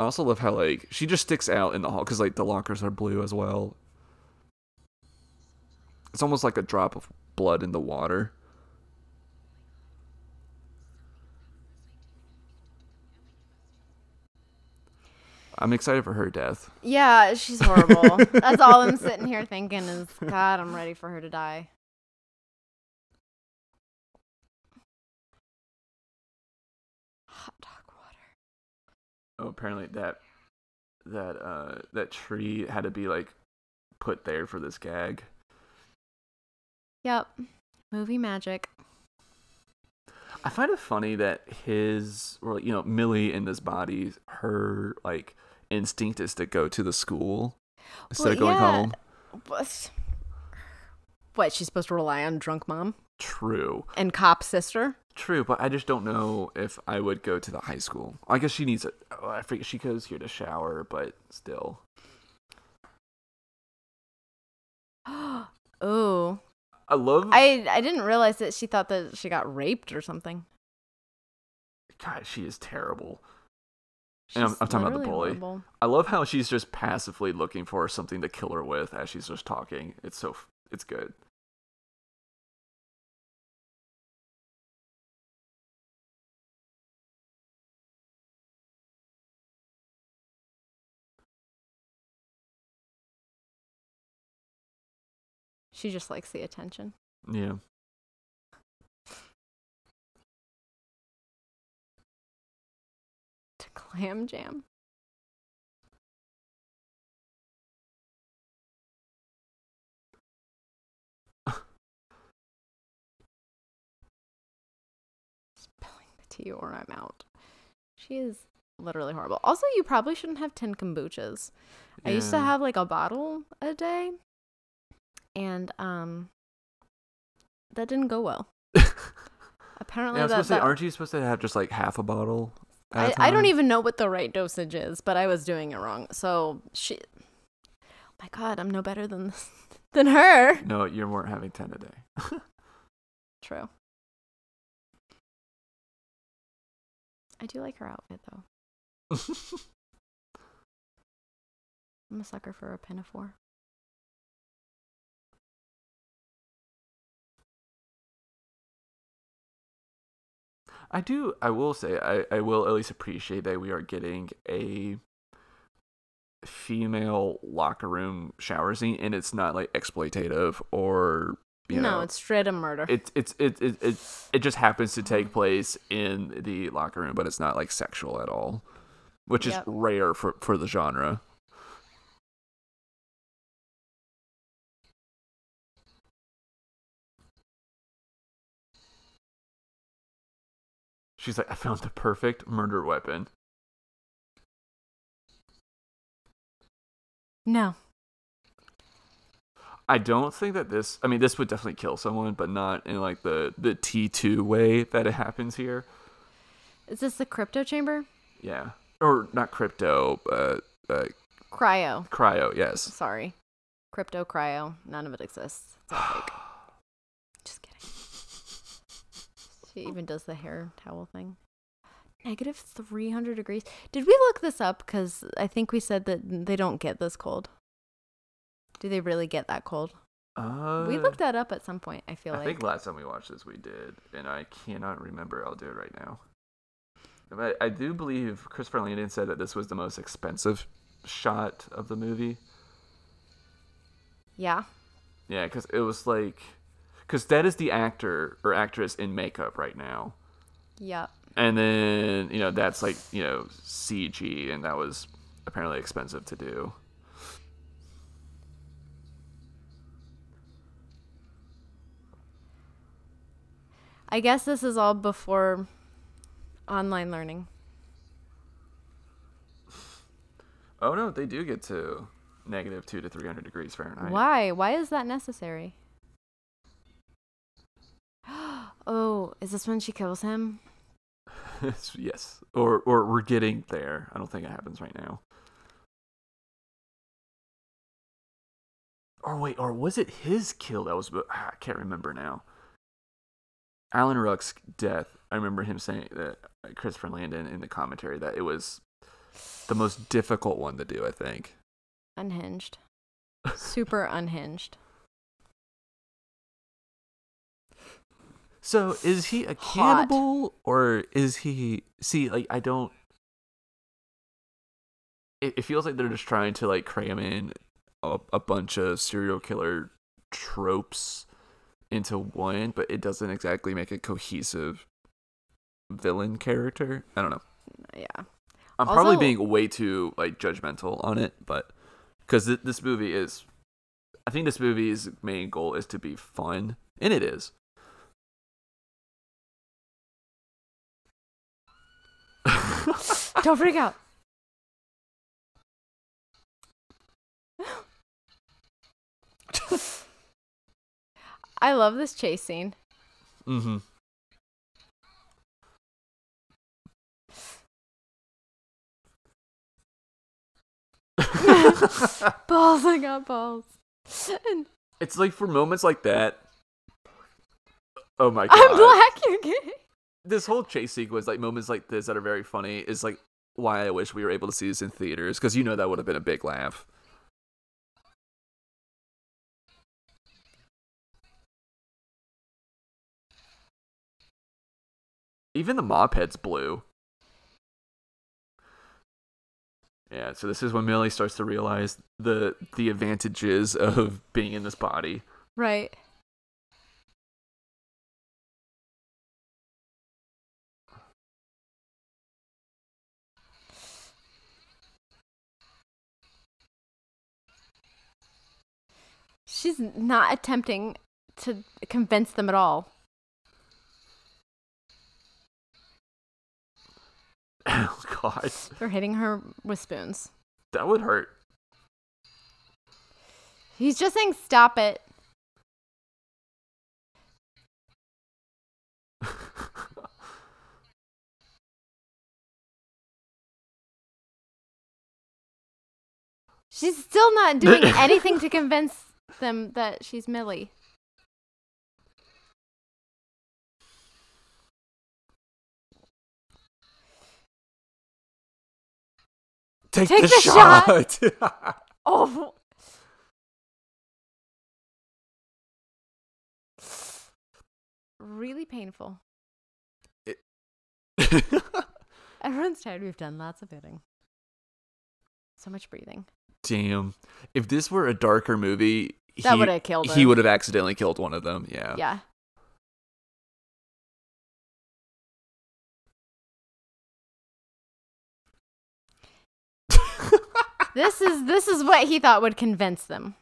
I also love how like she just sticks out in the hall because like the lockers are blue as well. It's almost like a drop of blood in the water. I'm excited for her death. Yeah, she's horrible. That's all I'm sitting here thinking is, God, I'm ready for her to die. Oh, apparently that that uh, that tree had to be like put there for this gag. Yep, movie magic. I find it funny that his, or you know, Millie in this body, her like instinct is to go to the school instead well, of going yeah. home. What? What? She's supposed to rely on drunk mom. True. And cop sister. True, but I just don't know if I would go to the high school. I guess she needs a. Oh, I forget. She goes here to shower, but still. Ooh. I love. I I didn't realize that she thought that she got raped or something. God, she is terrible. She's and I'm, I'm talking about the bully. Horrible. I love how she's just passively looking for something to kill her with as she's just talking. It's so. It's good. She just likes the attention. Yeah. To clam jam. Spilling the tea or I'm out. She is literally horrible. Also, you probably shouldn't have ten kombuchas. Yeah. I used to have like a bottle a day. And um, that didn't go well. Apparently, yeah, I was that, supposed to say, that... aren't you supposed to have just like half a bottle? I, a I don't even know what the right dosage is, but I was doing it wrong. So she, oh my God, I'm no better than than her. No, you weren't having ten a day. True. I do like her outfit though. I'm a sucker for a pinafore. I do, I will say, I, I will at least appreciate that we are getting a female locker room shower scene, and it's not, like, exploitative or, you no, know. No, it's straight up murder. It, it's, it, it, it, it just happens to take place in the locker room, but it's not, like, sexual at all, which yep. is rare for, for the genre. She's like, I found the perfect murder weapon. No. I don't think that this... I mean, this would definitely kill someone, but not in, like, the, the T two way that it happens here. Is this the crypto chamber? Yeah. Or not crypto, but... Uh, cryo. Cryo, yes. Sorry. Crypto, cryo. None of it exists. It's all fake. Just kidding. She even does the hair towel thing. Negative three hundred degrees. Did we look this up? Because I think we said that they don't get this cold. Do they really get that cold? Uh, we looked that up at some point, I feel I like. I think last time we watched this, we did. And I cannot remember. I'll do it right now. But I do believe Christopher Landon said that this was the most expensive shot of the movie. Yeah. Yeah, because it was like... Because that is the actor or actress in makeup right now. Yep. And then, you know, that's like, you know, C G. And that was apparently expensive to do. I guess this is all before online learning. Oh, no, they do get to negative two to three hundred degrees Fahrenheit. Why? Why is that necessary? Oh, is this when she kills him? Yes. Or, or we're getting there. I don't think it happens right now. Or wait, or was it his kill that was... I can't remember now. Alan Ruck's death, I remember him saying that, Christopher Landon in the commentary, that it was the most difficult one to do, I think. Unhinged. Super unhinged. So is he a cannibal Hot. or is he... See, like, I don't... It, it feels like they're just trying to, like, cram in a, a bunch of serial killer tropes into one, but it doesn't exactly make a cohesive villain character. I don't know. Yeah. I'm also probably being way too, like, judgmental on it, but because th- this movie is, I think this movie's main goal is to be fun, and it is. Don't freak out. I love this chase scene. Mm-hmm. Balls, I got balls. And it's like for moments like that. Oh my god. I'm black, you're gay. This whole chase sequence, like moments like this that are very funny, is like why I wish we were able to see this in theaters, because you know that would have been a big laugh. Even the mop head's blue. Yeah, so this is when Milli starts to realize the the advantages of being in this body. Right. She's not attempting to convince them at all. Oh, God. They're hitting her with spoons. That would hurt. He's just saying, stop it. She's still not doing anything to convince them that she's Milli. Take, Take the, the shot. shot. Oh. Really painful. It... Everyone's tired. We've done lots of editing. So much breathing. Damn. If this were a darker movie, that he would have killed him. He would have accidentally killed one of them. Yeah. Yeah. This is this is what he thought would convince them.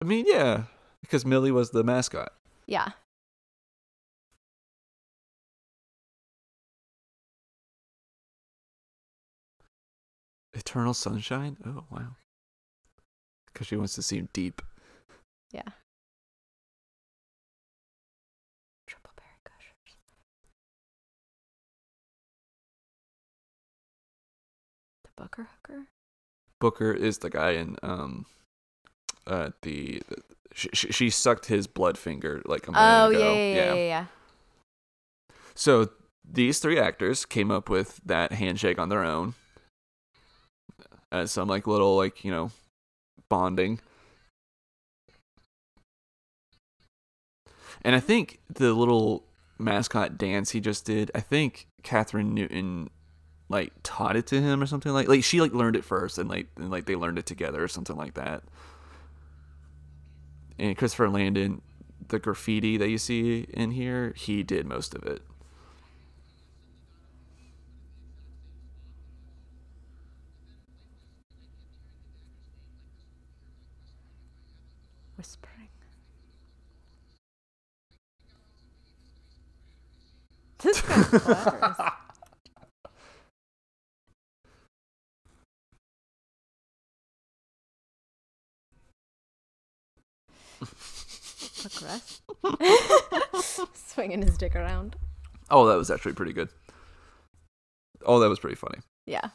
I mean, yeah, because Milli was the mascot. Yeah. Eternal Sunshine? Oh, wow. Because she wants to seem deep. Yeah. Triple berry gushers. The Booker hooker? Booker is the guy in um, uh, the... the she, she, she sucked his blood finger like a minute oh, ago. Oh, yeah yeah, yeah, yeah, yeah. So these three actors came up with that handshake on their own. As some like little like, you know, bonding. And I think the little mascot dance he just did, I think Catherine Newton like taught it to him or something like like she like learned it first and like and like they learned it together or something like that. And Christopher Landon, the graffiti that you see in here, he did most of it. Whispering. This guy's clever. Swinging his dick around. Oh, that was actually pretty good. Oh, that was pretty funny. Yeah.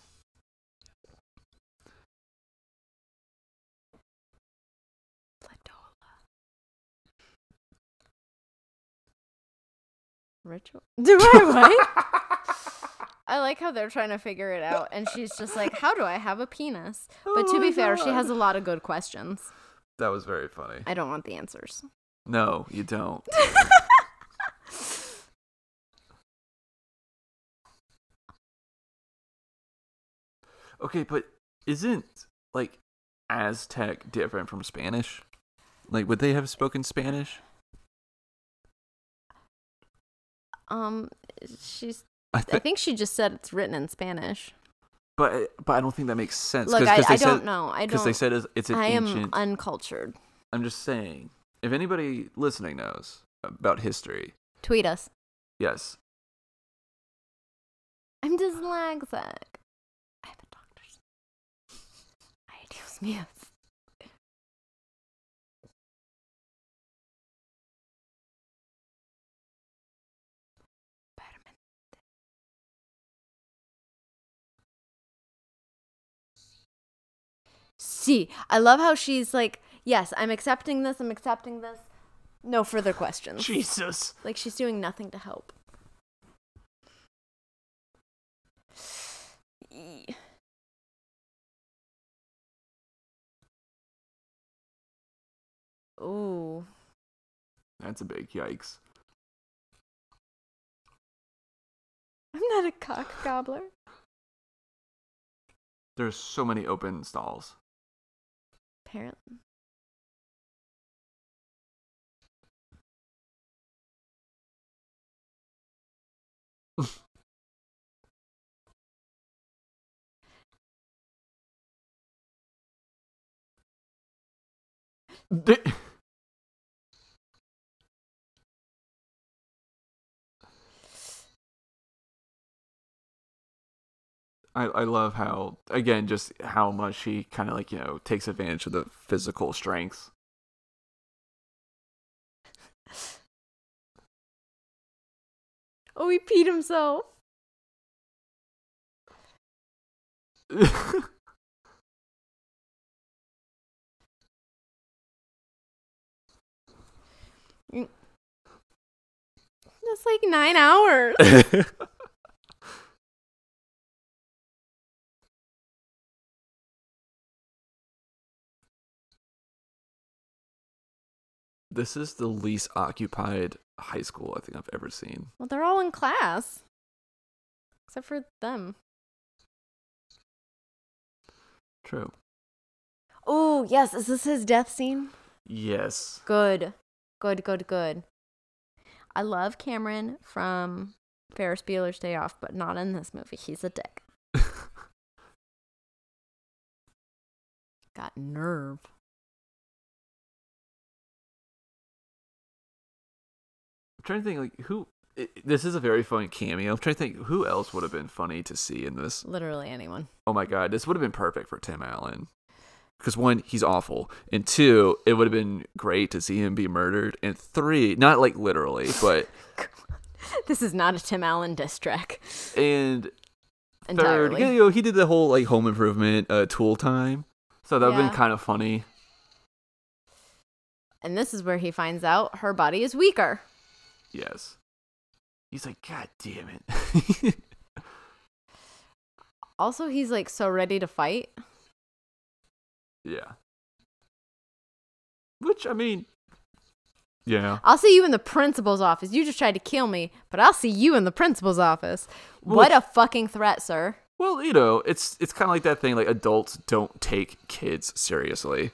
Ritual? Do I what? I like how they're trying to figure it out, and she's just like, "How do I have a penis?" But oh to be fair, God. She has a lot of good questions. That was very funny. I don't want the answers. No, you don't. Okay, but isn't like Aztec different from Spanish? Like, would they have spoken Spanish? Um, she's. I, th- I think she just said it's written in Spanish. But but I don't think that makes sense. Look, Cause, I, cause I don't said, know. I don't. Because they said it's an I ancient. I am uncultured. I'm just saying. If anybody listening knows about history, tweet us. Yes. I'm dyslexic. I have a doctor's. Ay, Dios mío. See, I love how she's like, yes, I'm accepting this, I'm accepting this. No further questions. Jesus. Like, she's doing nothing to help. E- Ooh. That's a big yikes. I'm not a cock gobbler. There's so many open stalls. Apparently. D- I, I love how, again, just how much he kind of like, you know, takes advantage of the physical strengths. Oh, he peed himself. That's like nine hours. This is the least occupied high school I think I've ever seen. Well, they're all in class. Except for them. True. Oh, yes. Is this his death scene? Yes. Good. Good, good, good. I love Cameron from Ferris Bueller's Day Off, but not in this movie. He's a dick. Got nerve. I'm trying to think, like, who It, this is a very funny cameo. I'm trying to think who else would have been funny to see in this. Literally anyone. Oh my god, this would have been perfect for Tim Allen. Because one, he's awful, and two, it would have been great to see him be murdered, and three, not like literally, but this is not a Tim Allen diss track. And entirely. Third, you know, he did the whole like Home Improvement uh, Tool time, so that would have yeah. been kind of funny. And this is where he finds out her body is weaker. Yes. He's like, God damn it. Also, he's like so ready to fight. Yeah. Which, I mean, yeah. I'll see you in the principal's office. You just tried to kill me, but I'll see you in the principal's office. Well, what a fucking threat, sir. Well, you know, it's it's kind of like that thing, like adults don't take kids seriously.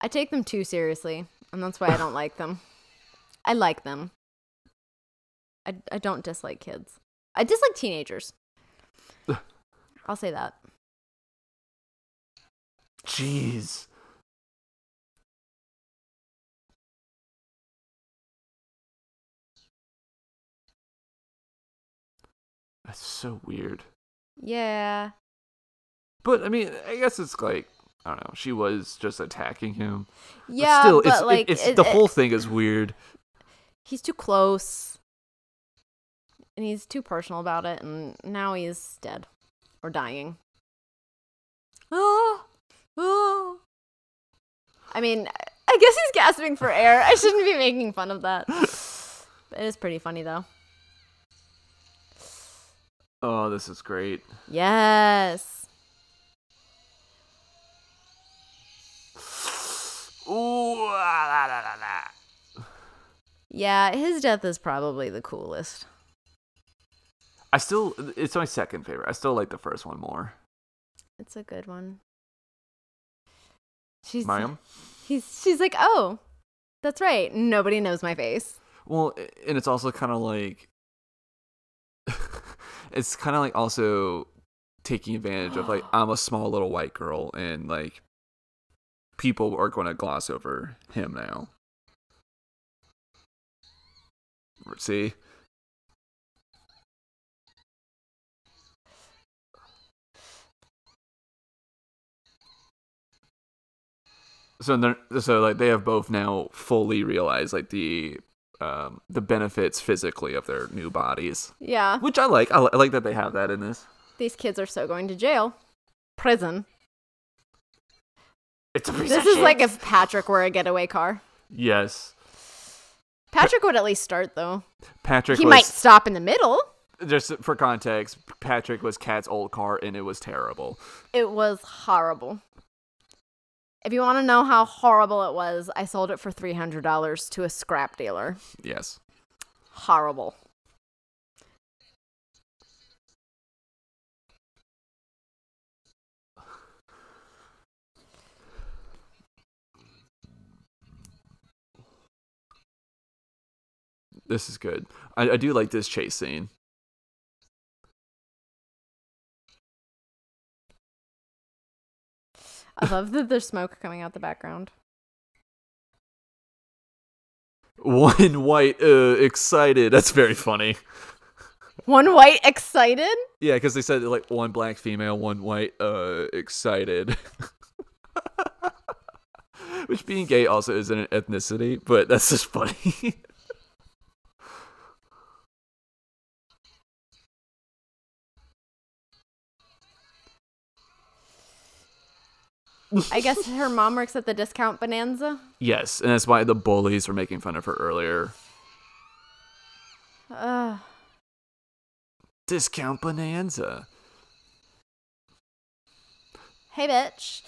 I take them too seriously, and that's why I don't like them. I like them. I, I don't dislike kids. I dislike teenagers. I'll say that. Jeez. That's so weird. Yeah. But, I mean, I guess it's like, I don't know, she was just attacking him. Yeah, but, still, but it's, like... It's, it's, it, the it, whole thing is weird. He's too close. And he's too personal about it, and now he's dead. Or dying. Oh! Oh. I mean, I guess he's gasping for air. I shouldn't be making fun of that. It is pretty funny, though. Oh, this is great. Yes. Ooh, la, la, la, la. Yeah, his death is probably the coolest. I still, it's my second favorite. I still like the first one more. It's a good one. She's, Ma'am? He's, she's like, oh, that's right. Nobody knows my face. Well, and it's also kind of like, it's kind of like also taking advantage of like, I'm a small little white girl and like people are going to gloss over him now. See? So they're, so like they have both now fully realized like the um, the benefits physically of their new bodies. Yeah, which I like. I, li- I like that they have that in this. These kids are so going to jail, prison. It's a piece this of is shit. Like if Patrick were a getaway car. Yes. Patrick pa- would at least start though. Patrick. He was, might stop in the middle. Just for context, Patrick was Kat's old car, and it was terrible. It was horrible. If you want to know how horrible it was, I sold it for three hundred dollars to a scrap dealer. Yes. Horrible. This is good. I, I do like this chase scene. I love that there's smoke coming out the background. One white uh, excited. That's very funny. One white excited? Yeah, because they said like one black female, one white uh, excited. Which being gay also isn't an ethnicity, but that's just funny. I guess her mom works at the Discount Bonanza. Yes, and that's why the bullies were making fun of her earlier. Uh, Discount Bonanza. Hey, bitch.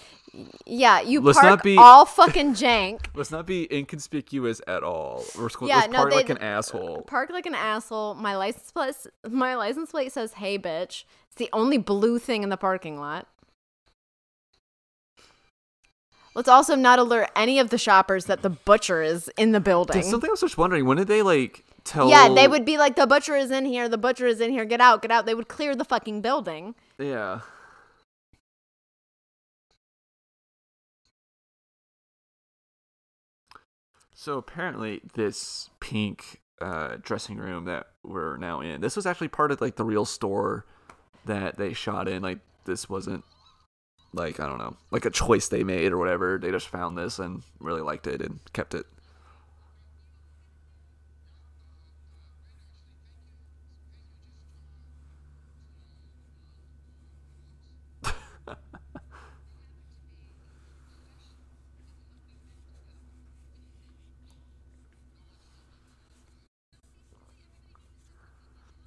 Yeah, you let's park be, all fucking jank. Let's not be inconspicuous at all. We're school, yeah, let's no, park like an asshole. Park like an asshole. My license plate, my license plate says, hey, bitch. It's the only blue thing in the parking lot. Let's also not alert any of the shoppers that the butcher is in the building. That's something I was just wondering. When did they, like, tell... Yeah, they would be like, the butcher is in here, the butcher is in here, get out, get out. They would clear the fucking building. Yeah. So apparently this pink uh, dressing room that we're now in. This was actually part of like the real store that they shot in. Like this wasn't like, I don't know, like a choice they made or whatever. They just found this and really liked it and kept it.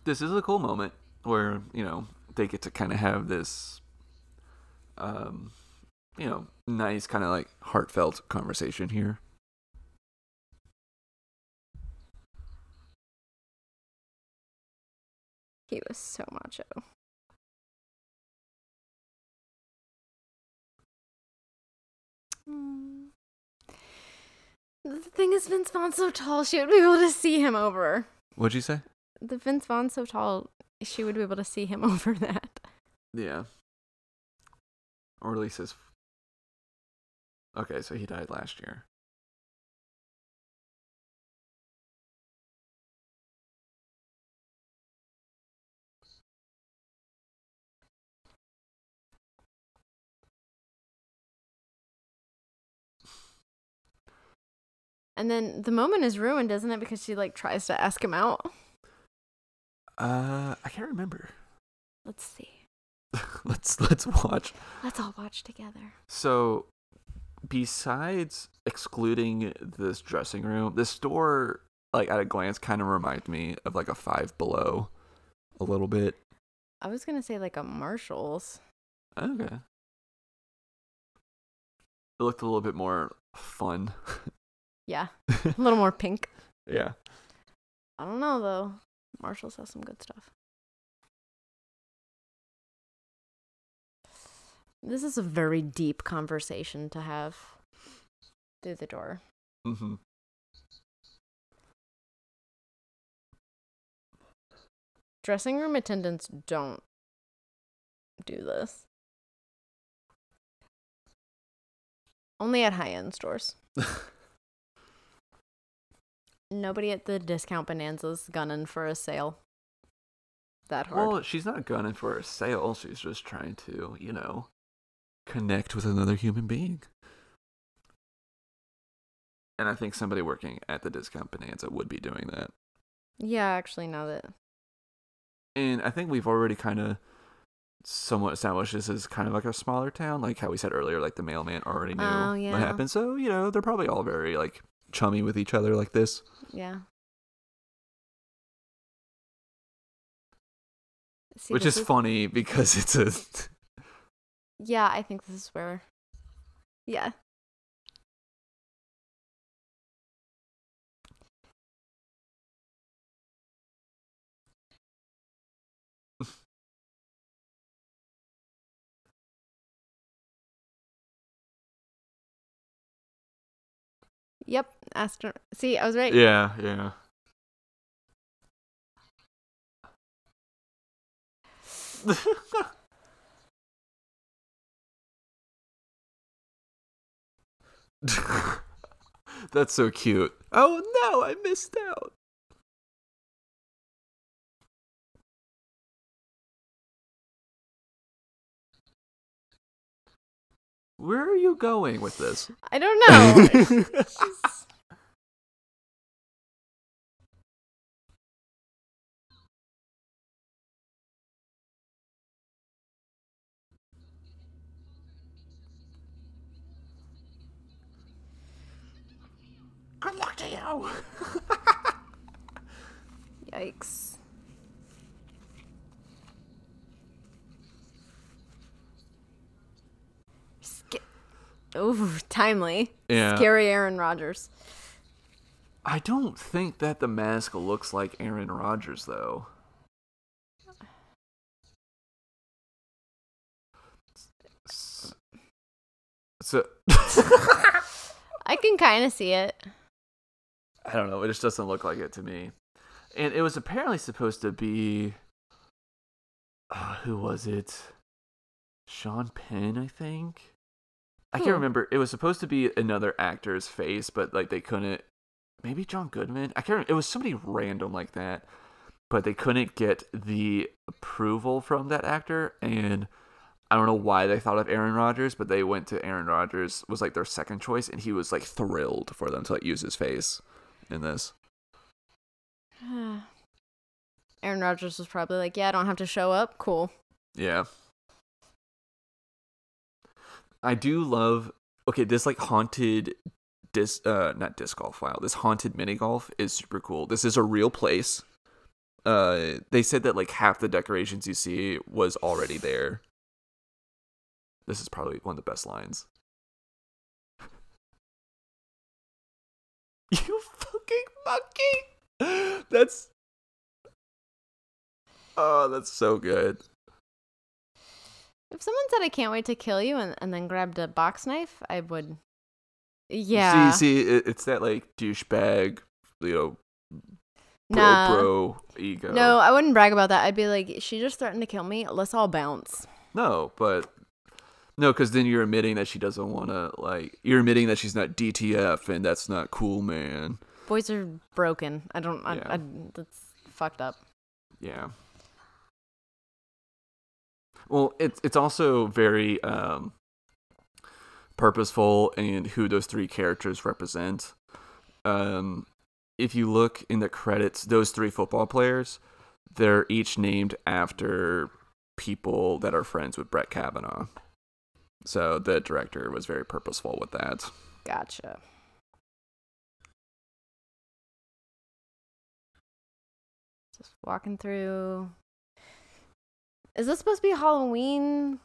This is a cool moment where, you know, they get to kind of have this, um, you know, nice kind of like heartfelt conversation here. He was so macho. Mm. The thing is, Vince Vaughn's so tall, she would be able to see him over. What'd you say? The Vince Vaughn's so tall, she would be able to see him over that. Yeah. Or at least his... Okay, so he died last year. And then the moment is ruined, isn't it? Because she, like, tries to ask him out. Uh, I can't remember. Let's see. let's let's watch. Let's all watch together. So, besides excluding this dressing room, this store, like at a glance, kind of reminds me of like a Five Below, a little bit. I was gonna say like a Marshall's. Okay. It looked a little bit more fun. Yeah, a little more pink. Yeah. I don't know though. Marshall's has some good stuff. This is a very deep conversation to have through the door. Mm-hmm. Dressing room attendants don't do this. Only at high-end stores. Nobody at the Discount Bonanza's gunning for a sale that hard. Well, she's not gunning for a sale. She's just trying to, you know, connect with another human being. And I think somebody working at the Discount Bonanza would be doing that. Yeah, actually, now that... And I think we've already kind of somewhat established this is kind of like a smaller town. Like how we said earlier, like the mailman already knew oh, yeah. what happened. So, you know, they're probably all very, like... chummy with each other like this. Yeah. See, which is, is funny because it's a... Yeah, I think this is where... Yeah. Yep, astro. See, I was right. Yeah, yeah. That's so cute. Oh no, I missed out. Where are you going with this? I don't know. Just... Good luck to you. Yikes. Oh, timely. Yeah. Scary Aaron Rodgers. I don't think that the mask looks like Aaron Rodgers, though. So I can kind of see it. I don't know. It just doesn't look like it to me. And it was apparently supposed to be... Uh, who was it? Sean Penn, I think? I can't remember. It was supposed to be another actor's face, but like they couldn't. Maybe John Goodman. I can't remember. It was somebody random like that. but they couldn't get the approval from that actor, and I don't know why they thought of Aaron Rodgers, but they went to Aaron Rodgers, was like their second choice, and he was like thrilled for them to like use his face in this. Aaron Rodgers was probably like, yeah, I don't have to show up. Cool. Yeah. I do love, okay, this like haunted disc, uh, not disc golf, wow, this haunted mini golf is super cool. This is a real place. Uh, they said that like half the decorations you see was already there. This is probably one of the best lines. You fucking monkey! That's... Oh, that's so good. If someone said, I can't wait to kill you, and, and then grabbed a box knife, I would... Yeah. See, see it, it's that, like, douchebag, you know, bro, nah. bro ego. No, I wouldn't brag about that. I'd be like, she just threatened to kill me. Let's all bounce. No, but... No, because then you're admitting that she doesn't want to, like... You're admitting that she's not D T F, and that's not cool, man. Boys are broken. I don't... I, yeah. I, I, that's fucked up. Yeah. Well, it's it's also very um, purposeful in who those three characters represent. Um, if you look in the credits, those three football players, they're each named after people that are friends with Brett Kavanaugh. So the director was very purposeful with that. Gotcha. Just walking through... Is this supposed to be Halloween?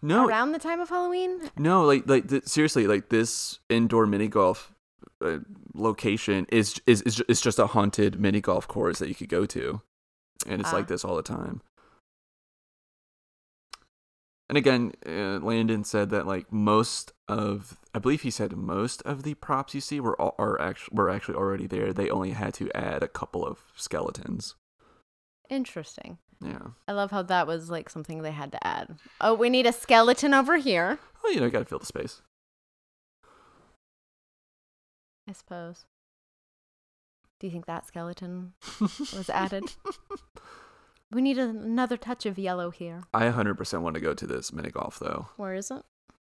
No. Around the time of Halloween? No, like like th- seriously, like this indoor mini golf uh, location is is is it's just a haunted mini golf course that you could go to, and it's ah. like this all the time. And again, uh, Landon said that like most of, I believe he said most of the props you see were all, are actually were actually already there. They only had to add a couple of skeletons. Interesting. Yeah. I love how that was like something they had to add. Oh, we need a skeleton over here. Well, you know, you gotta fill the space. I suppose. Do you think that skeleton was added? We need a, another touch of yellow here. I one hundred percent want to go to this mini golf, though. Where is it?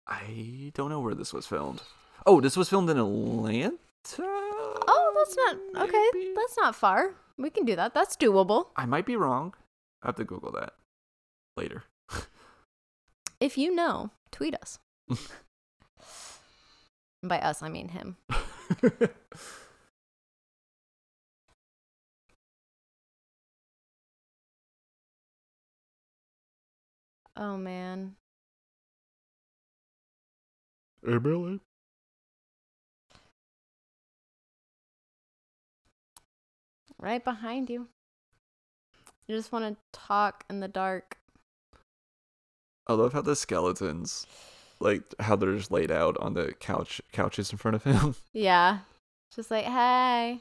I don't know where this was filmed. Oh, this was filmed in Atlanta? Oh, that's not... Okay, maybe? That's not far. We can do that. That's doable. I might be wrong. I have to Google that later. If you know, tweet us. And by us, I mean him. Oh, man. Hey, Millie. Right behind you. You just want to talk in the dark. I love how the skeletons, like how they're just laid out on the couch, couches in front of him. Yeah. Just like, hey.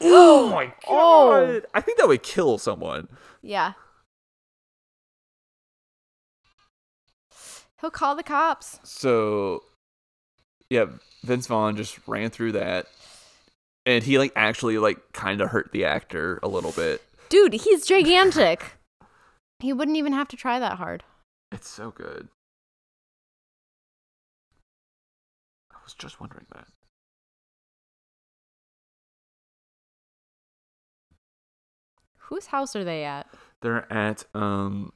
Oh my god. Oh. I think that would kill someone. Yeah. He'll call the cops. So, yeah, Vince Vaughn just ran through that. And he, like, actually, like, kind of hurt the actor a little bit. Dude, he's gigantic. He wouldn't even have to try that hard. It's so good. I was just wondering that. Whose house are they at? They're at, um,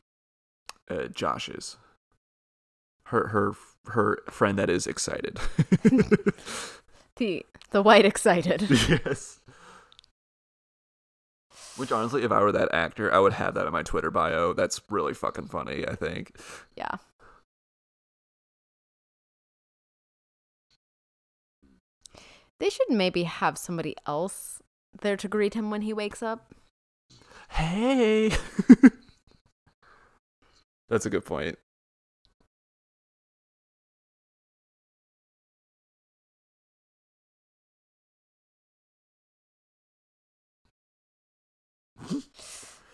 uh, Josh's. Her, her, her friend that is excited. The the white excited. Yes. Which honestly, if I were that actor, I would have that in my Twitter bio. That's really fucking funny, I think. Yeah. They should maybe have somebody else there to greet him when he wakes up. Hey. That's a good point.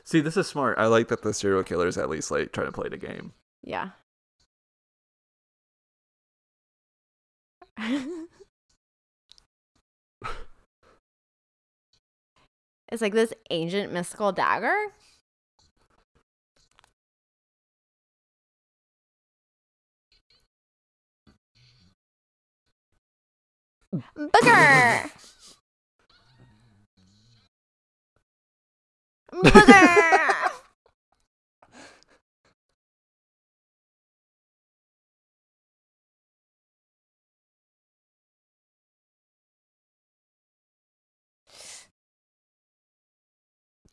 See, this is smart. I like that the serial killers at least like try to play the game. Yeah. It's like this ancient mystical dagger. Booger! Booger!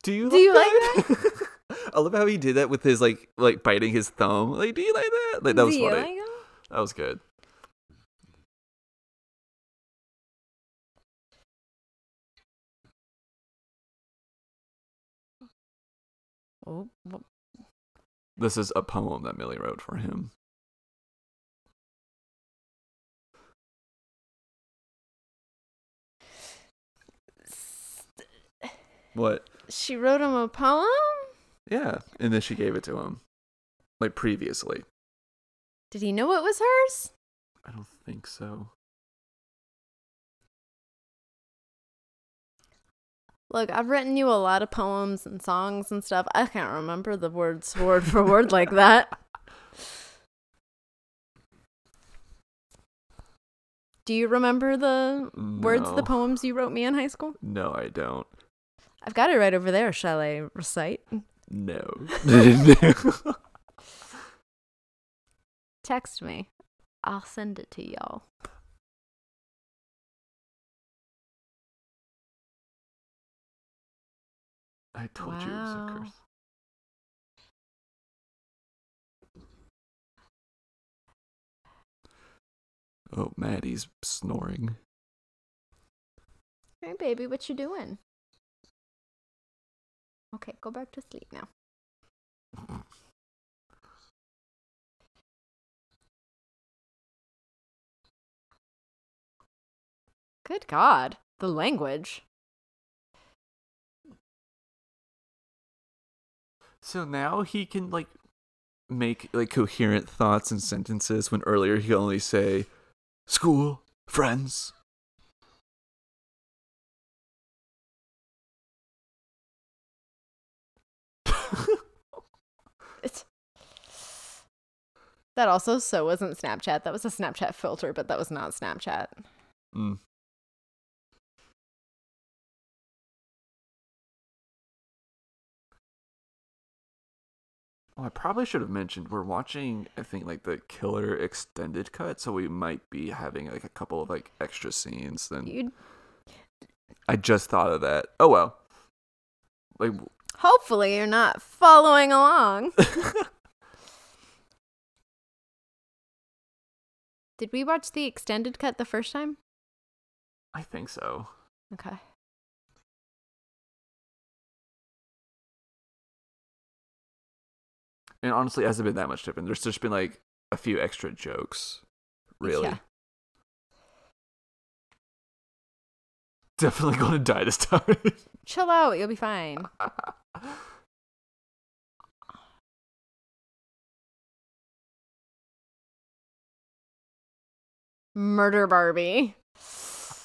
Do you, do like, you that? like that? I love how he did that with his, like, like biting his thumb. Like, do you like that? Like, that was do funny. You like that? That was good. Oh. This is a poem that Millie wrote for him. What? She wrote him a poem? Yeah, and then she gave it to him. Like, previously. Did he know it was hers? I don't think so. Look, I've written you a lot of poems and songs and stuff. I can't remember the words word for word like that. Do you remember the no. words, the poems you wrote me in high school? No, I don't. I've got it right over there. Shall I recite? No. Text me. I'll send it to y'all. I told wow. you it was a curse. Oh, Maddie's snoring. Hey, baby, what you doing? Okay, go back to sleep now. Good God, the language. So now he can, like, make, like, coherent thoughts and sentences when earlier he could only say, school, friends. It's... That also so wasn't Snapchat. That was a Snapchat filter, but that was not Snapchat. Mm. Oh, I probably should have mentioned we're watching, I think, like the killer extended cut, so we might be having like a couple of like extra scenes. Then You'd... I just thought of that. Oh well. Like. Hopefully you're not following along. Did we watch the extended cut the first time? I think so. Okay. And honestly, it hasn't been that much different. There's just been like a few extra jokes, really. Yeah. Definitely gonna die this time. Chill out, you'll be fine. Murder Barbie.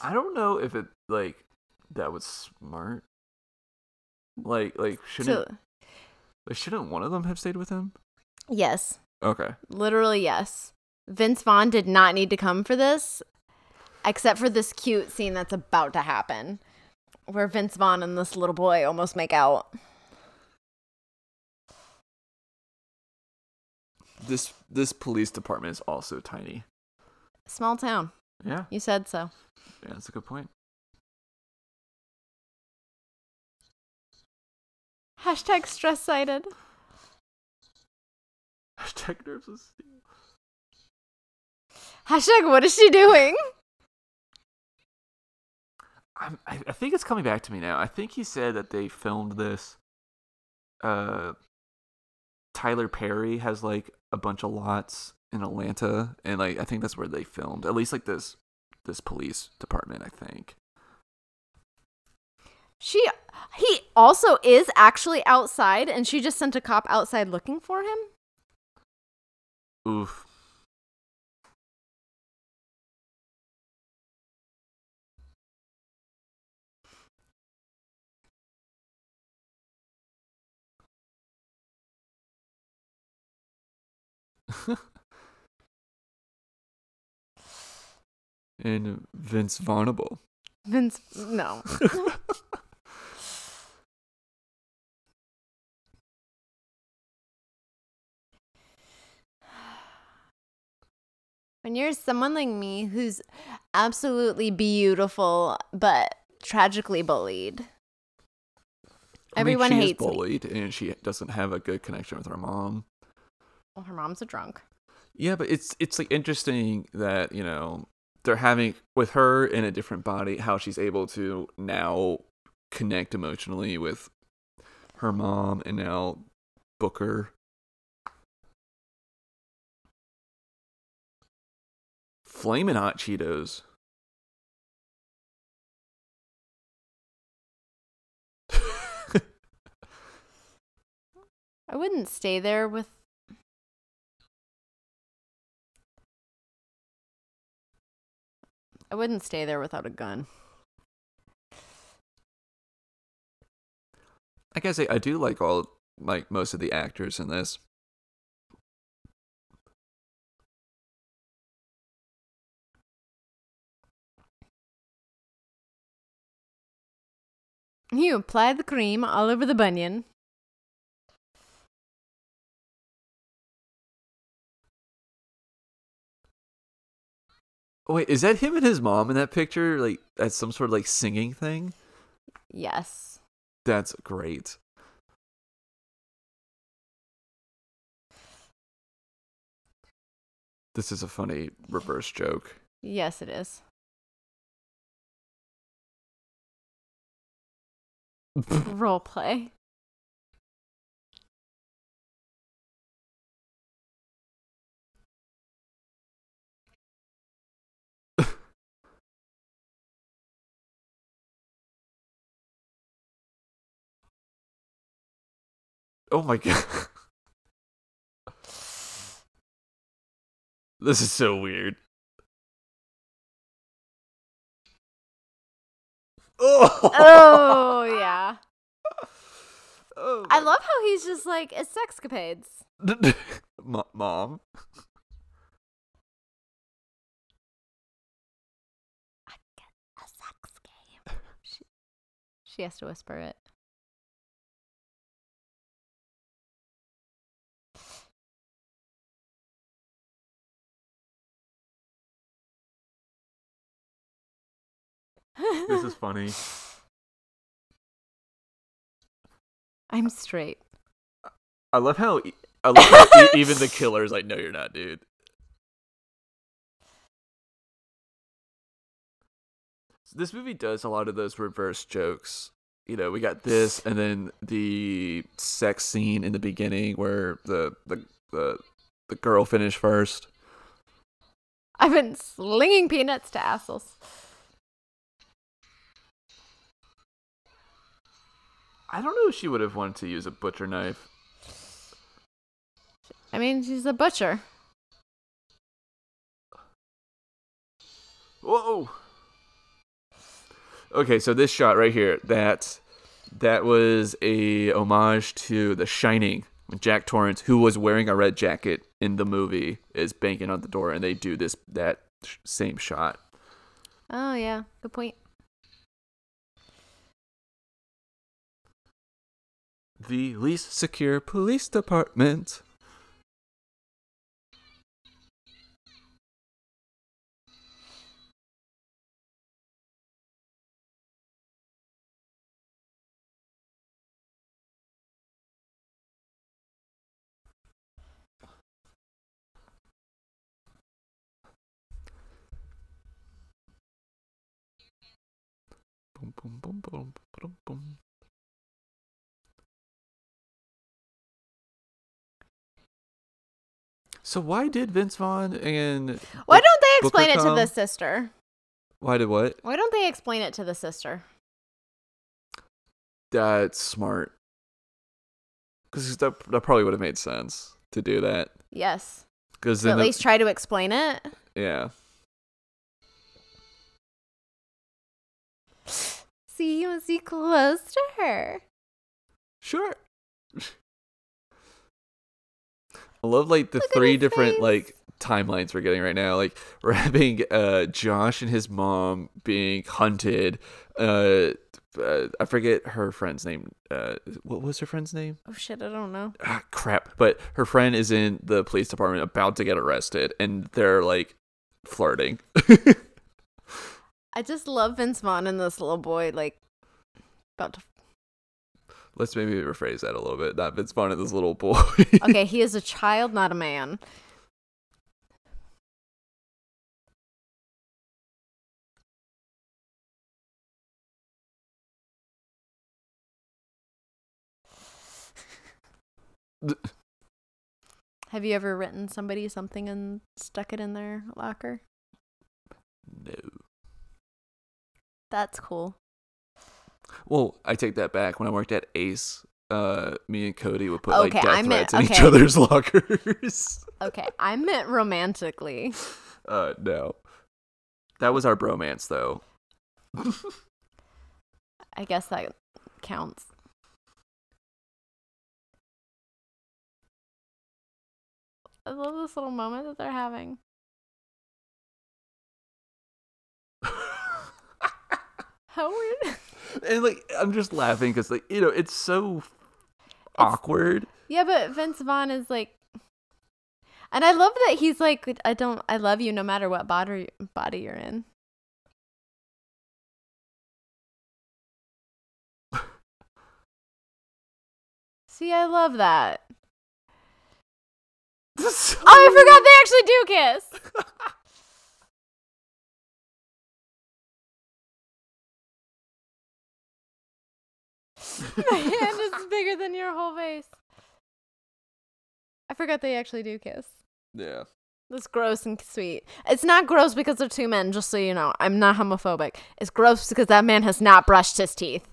I don't know if it like that was smart. Like, like shouldn't so, like, shouldn't one of them have stayed with him? Yes. Okay. Literally yes. Vince Vaughn did not need to come for this. Except for this cute scene that's about to happen where Vince Vaughn and this little boy almost make out. This this police department is also tiny. Small town. Yeah. You said so. Yeah, that's a good point. Hashtag stress-sided. Hashtag nerves of steel. Hashtag what is she doing? I'm, I think it's coming back to me now. I think he said that they filmed this. Uh, Tyler Perry has like a bunch of lots in Atlanta, and like I think that's where they filmed. At least like this, this police department. I think. She, he also is actually outside, and she just sent a cop outside looking for him. Oof. And Vince Vaughnable. Vince, no. When you're someone like me who's absolutely beautiful but tragically bullied, I everyone mean, she hates is bullied, me. And she doesn't have a good connection with her mom. Well, her mom's a drunk. Yeah, but it's it's like interesting that, you know, they're having with her in a different body how she's able to now connect emotionally with her mom and now Booker. Flamin' Hot Cheetos. I wouldn't stay there with. I wouldn't stay there without a gun. I guess I, I do like all like most of the actors in this. You apply the cream all over the bunion. Wait, is that him and his mom in that picture? Like, that's some sort of like singing thing? Yes. That's great. This is a funny reverse joke. Yes, it is. Role play. Oh my god. This is so weird. Oh, oh yeah. Oh, I love how he's just like, it's sexcapades. Mom. I get a sex game. She, she has to whisper it. This is funny. I'm straight. I love how, I love how e- even the killer's like, no, you're not, dude. So this movie does a lot of those reverse jokes. You know, we got this, and then the sex scene in the beginning where the the the, the girl finished first. I've been slinging peanuts to assholes. I don't know if she would have wanted to use a butcher knife. I mean, she's a butcher. Whoa. Okay, so this shot right here, that that was a homage to The Shining, when Jack Torrance, who was wearing a red jacket in the movie, is banging on the door, and they do this that same shot. Oh yeah, good point. The least secure police department. Boom, boom, boom, boom, boom, boom. So why did Vince Vaughn and why don't they explain Booker it come? to the sister? Why did what? Why don't they explain it to the sister? That's smart. Because that, that probably would have made sense to do that. Yes. Because so at least it, try to explain it. Yeah. See, you must be close to her. Sure. I love like the Look three different face. like timelines we're getting right now. Like we're having uh, Josh and his mom being hunted. Uh, uh, I forget her friend's name. Uh, what was her friend's name? Oh shit, I don't know. Ah, crap. But her friend is in the police department about to get arrested, and they're like flirting. I just love Vince Vaughn and this little boy like about to. Let's maybe rephrase that a little bit. That Vince Vaughn and this little boy. Okay, he is a child, not a man. Have you ever written somebody something and stuck it in their locker? No. That's cool. Well, I take that back. When I worked at Ace, uh, me and Cody would put okay, like death I meant, threats in okay. each other's lockers. Okay, I meant romantically. Uh, no, that was our bromance, though. I guess that counts. I love this little moment that they're having. How weird. And like I'm just laughing because like you know it's so it's, awkward. Yeah, but Vince Vaughn is like, and I love that he's like, I don't, I love you no matter what body body you're in. See, I love that. So oh, I forgot they actually do kiss. My hand is bigger than your whole face. I forgot they actually do kiss. Yeah. That's gross and sweet. It's not gross because they're two men, just so you know. I'm not homophobic. It's gross because that man has not brushed his teeth.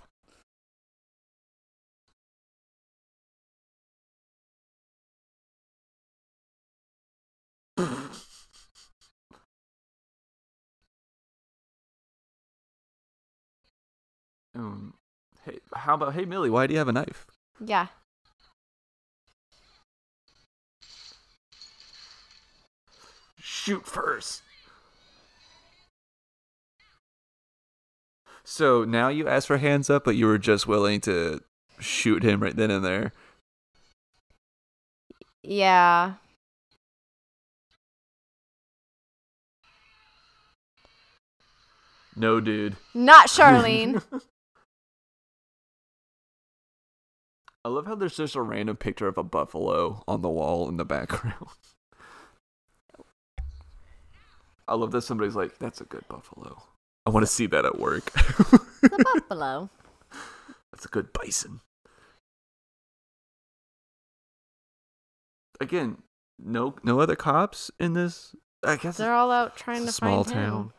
um. Hey, how about, hey, Millie, why do you have a knife? Yeah. Shoot first. So now you ask for hands up, but you were just willing to shoot him right then and there. Yeah. No, dude. Not Charlene. I love how there's just a random picture of a buffalo on the wall in the background. I love that somebody's like, that's a good buffalo. I want to see that at work. It's a buffalo. That's a good bison. Again, no no other cops in this? I guess they're all out trying to find him. Small town.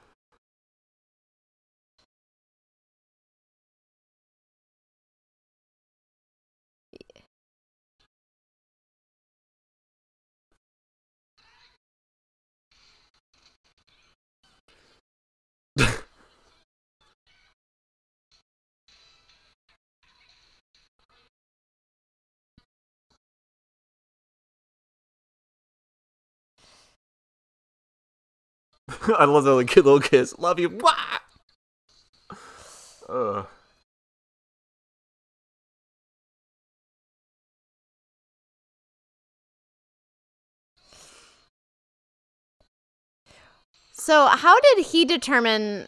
I love that little kiss. Love you. Uh. So how did he determine,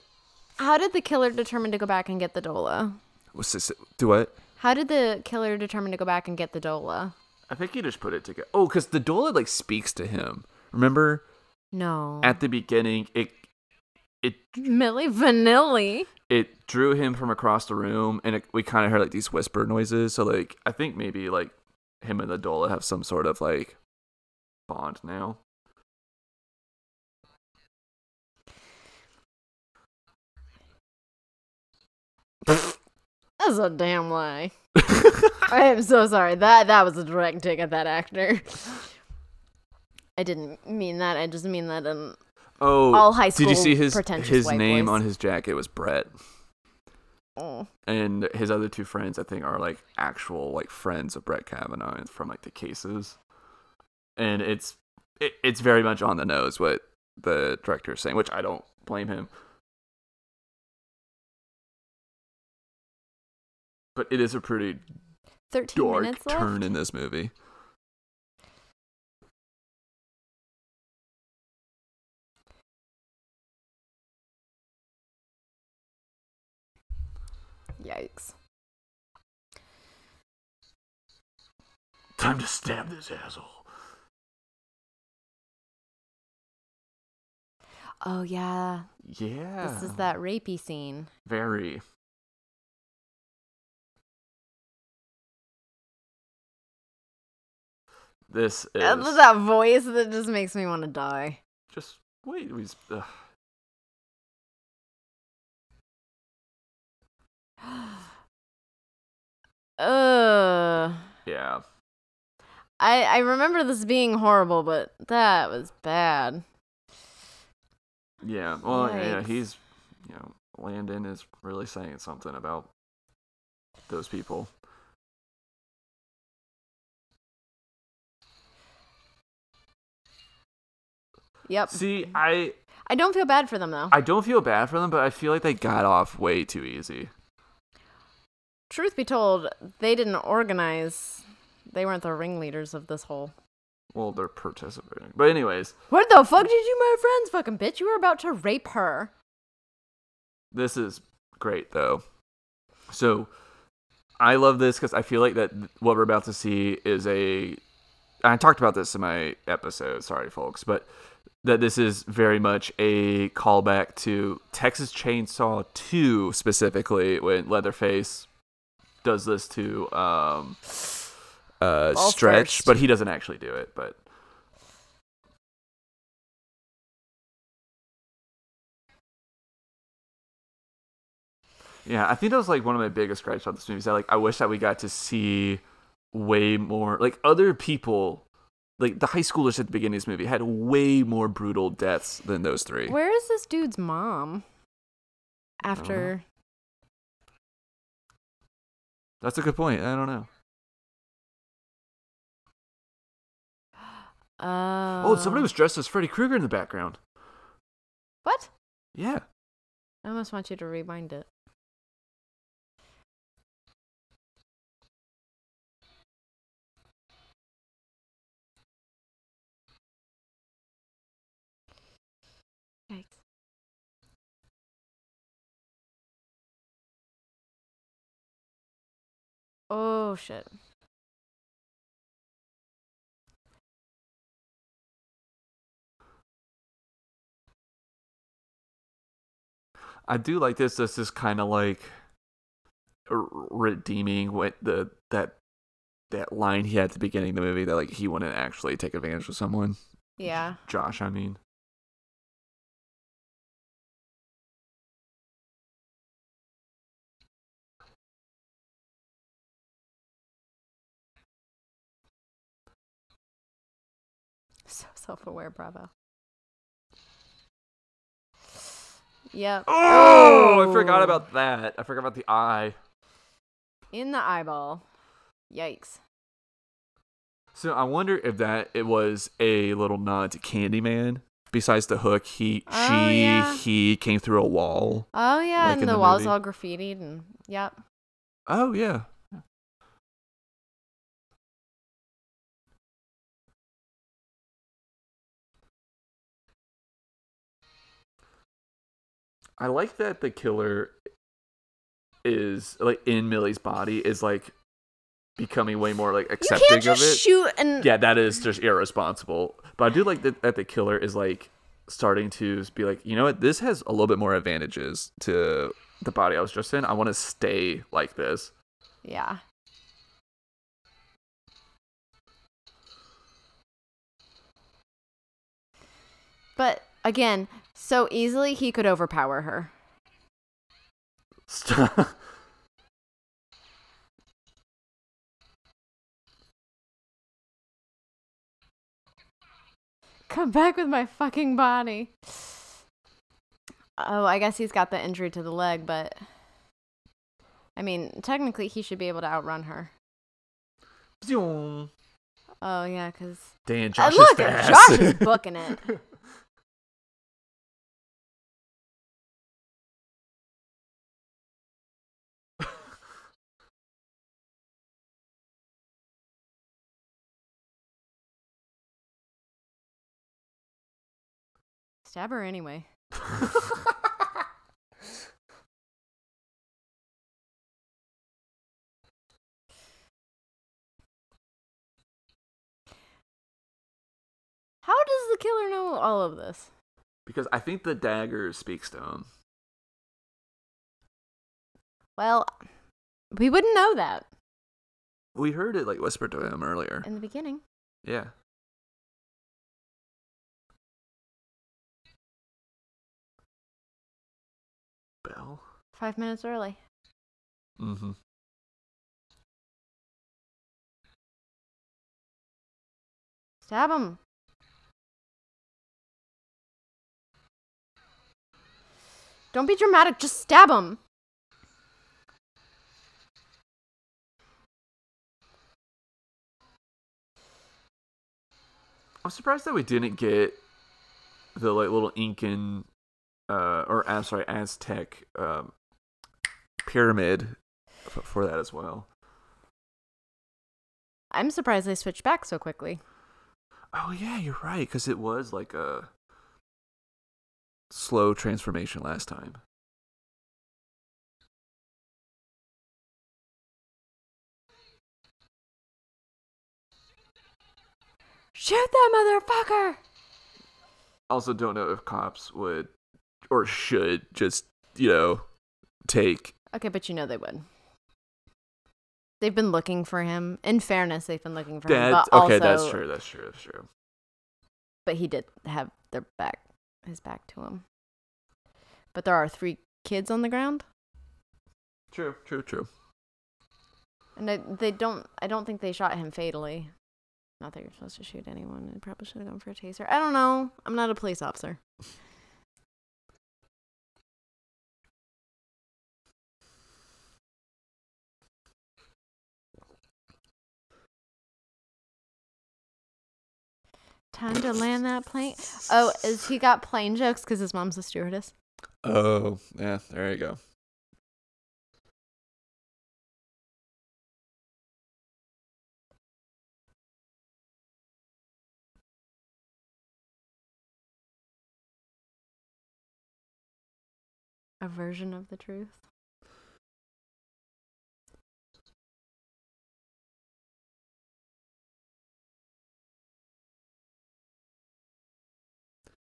how did the killer determine to go back and get the doula? What's this? Do what? How did the killer determine to go back and get the doula? I think he just put it together. Oh, because the doula like speaks to him. Remember? No. At the beginning, it it Milli Vanilli. It drew him from across the room, and it, we kind of heard like these whisper noises. So like, I think maybe like him and the doula have some sort of like bond now. That's a damn lie. I am so sorry. That that was a direct dig at that actor. I didn't mean that. I just mean that in oh, all high school. Did you see his his name boys. on his jacket was Brett? Oh. And his other two friends, I think, are like actual like friends of Brett Kavanaugh from like the cases. and it's it, it's very much on the nose what the director is saying, which I don't blame him. But it is a pretty dark turn in this movie. Yikes. Time to stab this asshole. Oh, yeah. Yeah. This is that rapey scene. Very. This is... That's that voice that just makes me want to die. Just wait. We just, uh... uh yeah I I remember this being horrible, but that was bad. Yeah, well, Yikes. yeah, he's, you know, Landon is really saying something about those people. Yep. See, I I don't feel bad for them though. I don't feel bad for them, but I feel like they got off way too easy. Truth be told, they didn't organize. They weren't the ringleaders of this whole... Well, they're participating. But anyways... What the fuck did you, my friends? Fucking bitch, you were about to rape her. This is great, though. So, I love this because I feel like that what we're about to see is a... I talked about this in my episode, sorry folks, but that this is very much a callback to Texas Chainsaw two, specifically, when Leatherface... does this to um uh All Stretch, first. But he doesn't actually do it, but yeah, I think that was like one of my biggest gripes about this movie is that like I wish that we got to see way more like other people, like the high schoolers at the beginning of this movie had way more brutal deaths than those three. Where is this dude's mom after? That's a good point. I don't know. Uh, oh, somebody was dressed as Freddy Krueger in the background. What? Yeah. I almost want you to rewind it. Yikes. Oh, shit. I do like this. This is kind of like redeeming what the that that line he had at the beginning of the movie that like he wouldn't actually take advantage of someone. Yeah. Josh, I mean. So self-aware, bravo. Yep. Oh, oh, I forgot about that. I forgot about the eye. In the eyeball. Yikes. So I wonder if that it was a little nod to Candyman. Besides the hook, he, oh, she, yeah. he came through a wall. Oh yeah, like and the, the wall's movie. All graffitied and yep. Oh yeah. I like that the killer is like in Millie's body is like becoming way more like accepting you can't just of it. Shoot and... Yeah, that is just irresponsible. But I do like that, that the killer is like starting to be like, you know what, this has a little bit more advantages to the body I was just in. I want to stay like this. Yeah. But again. So easily he could overpower her. Stop. Come back with my fucking body. Oh, I guess he's got the injury to the leg, but... I mean, technically he should be able to outrun her. Oh, yeah, because... Dan, Josh I look is fast. Josh is booking it. Stab her anyway. How does the killer know all of this? Because I think the dagger speaks to him. Well, we wouldn't know that. We heard it like whispered to him earlier. In the beginning. Yeah. Bell? Five minutes early. Mm-hmm. Stab him. Don't be dramatic, just stab him. I'm surprised that we didn't get the like little Incan, uh, or I'm sorry, Aztec um, pyramid for that as well. I'm surprised they switched back so quickly. Oh yeah, you're right, because it was like a slow transformation last time. Shoot that motherfucker! Also don't know if cops would or should just, you know, take... Okay, but you know they would. They've been looking for him. In fairness, they've been looking for that, him. But okay, also, that's true, that's true, that's true. But he did have their back. His back to him. But there are three kids on the ground. True, true, true. And I, they don't, I don't think they shot him fatally. Not that you're supposed to shoot anyone. I probably should have gone for a taser. I don't know. I'm not a police officer. Time to land that plane. Oh, is he got plane jokes because his mom's a stewardess? Oh, yeah. There you go. A version of the truth.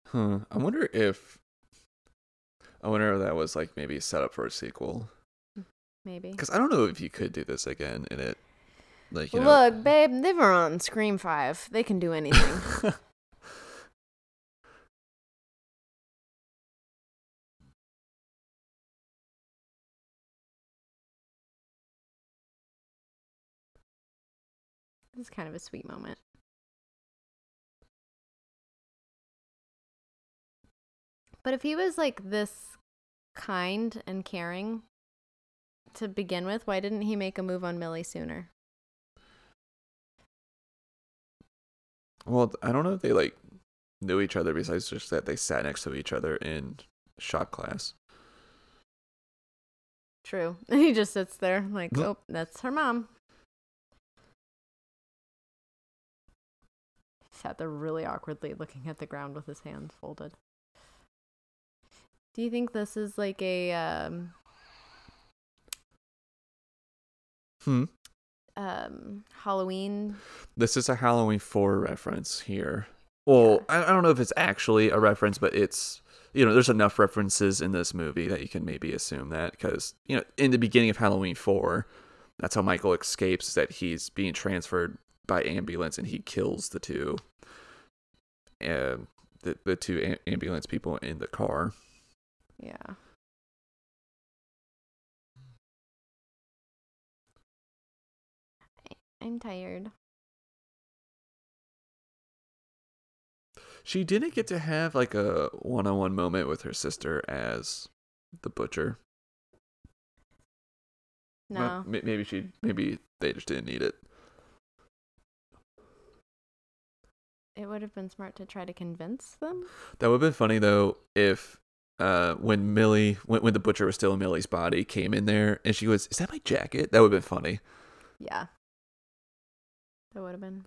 Huh. I wonder if I wonder if that was like maybe set up for a sequel. Maybe. Because I don't know if you could do this again in it. Like, you Look, know. babe, they were on Scream five. They can do anything. This is kind of a sweet moment. But if he was, like, this kind and caring to begin with, why didn't he make a move on Milli sooner? Well, I don't know if they, like, knew each other besides just that they sat next to each other in shop class. True. And he just sits there like, mm-hmm. oh, that's her mom. Sat there really awkwardly looking at the ground with his hands folded. Do you think this is like a um, hmm. um, Halloween? This is a Halloween four reference here. Well, yeah. I, I don't know if it's actually a reference, but it's, you know, there's enough references in this movie that you can maybe assume that because, you know, in the beginning of Halloween four, that's how Michael escapes, is that he's being transferred by ambulance and he kills the two, uh, the, the two a- ambulance people in the car. Yeah. I'm tired. She didn't get to have like a one-on-one moment with her sister as the butcher. No. Well, maybe she maybe they just didn't need it. It would have been smart to try to convince them. That would have been funny, though, if uh, when Millie, when, when the butcher was still in Millie's body, came in there and she was, is that my jacket? That would have been funny. Yeah. That would have been.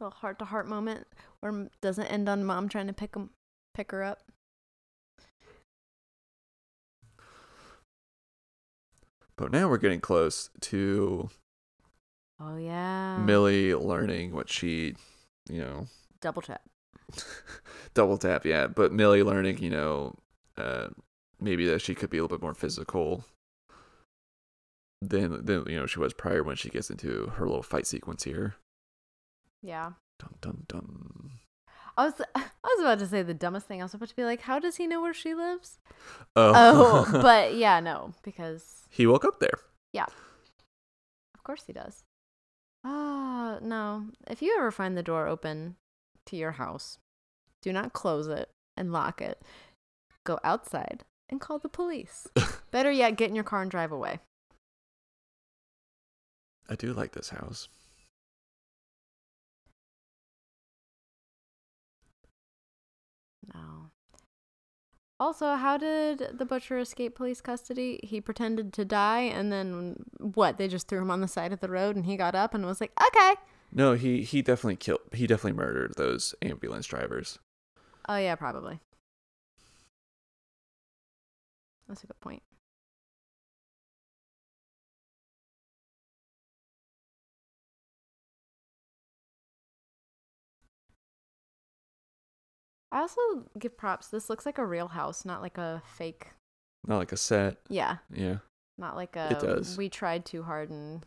A little heart-to-heart moment where doesn't end on mom trying to pick him, pick her up. But now we're getting close to oh yeah Millie learning what she, you know, double tap double tap yeah but Millie learning, you know, uh maybe that she could be a little bit more physical than than you know she was prior when she gets into her little fight sequence here. Yeah. Dun dun dun. I was I was about to say the dumbest thing. I was about to be like, how does he know where she lives? Oh, oh but yeah, no, because he woke up there. Yeah. Of course he does. Oh, no. If you ever find the door open to your house, do not close it and lock it. Go outside and call the police. Better yet, get in your car and drive away. I do like this house. No. Also, how did the butcher escape police custody? He pretended to die, and then what? They just threw him on the side of the road, and he got up and was like, "Okay." No, he he definitely killed. He definitely murdered those ambulance drivers. Oh yeah, probably. That's a good point. I also give props. This looks like a real house, not like a fake. Not like a set. Yeah. Yeah. Not like a. It does. We tried too hard and.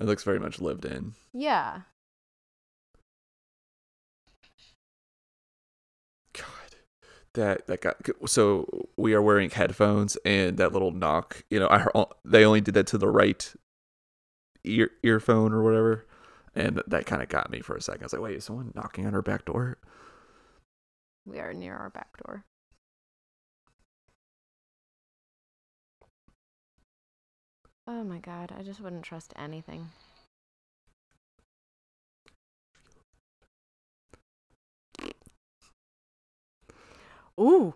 It looks very much lived in. Yeah. God, that that got so we are wearing headphones and that little knock. You know, I heard, they only did that to the right ear earphone or whatever. And that kind of got me for a second. I was like, wait, is someone knocking on our back door? We are near our back door. Oh my God, I just wouldn't trust anything. Ooh.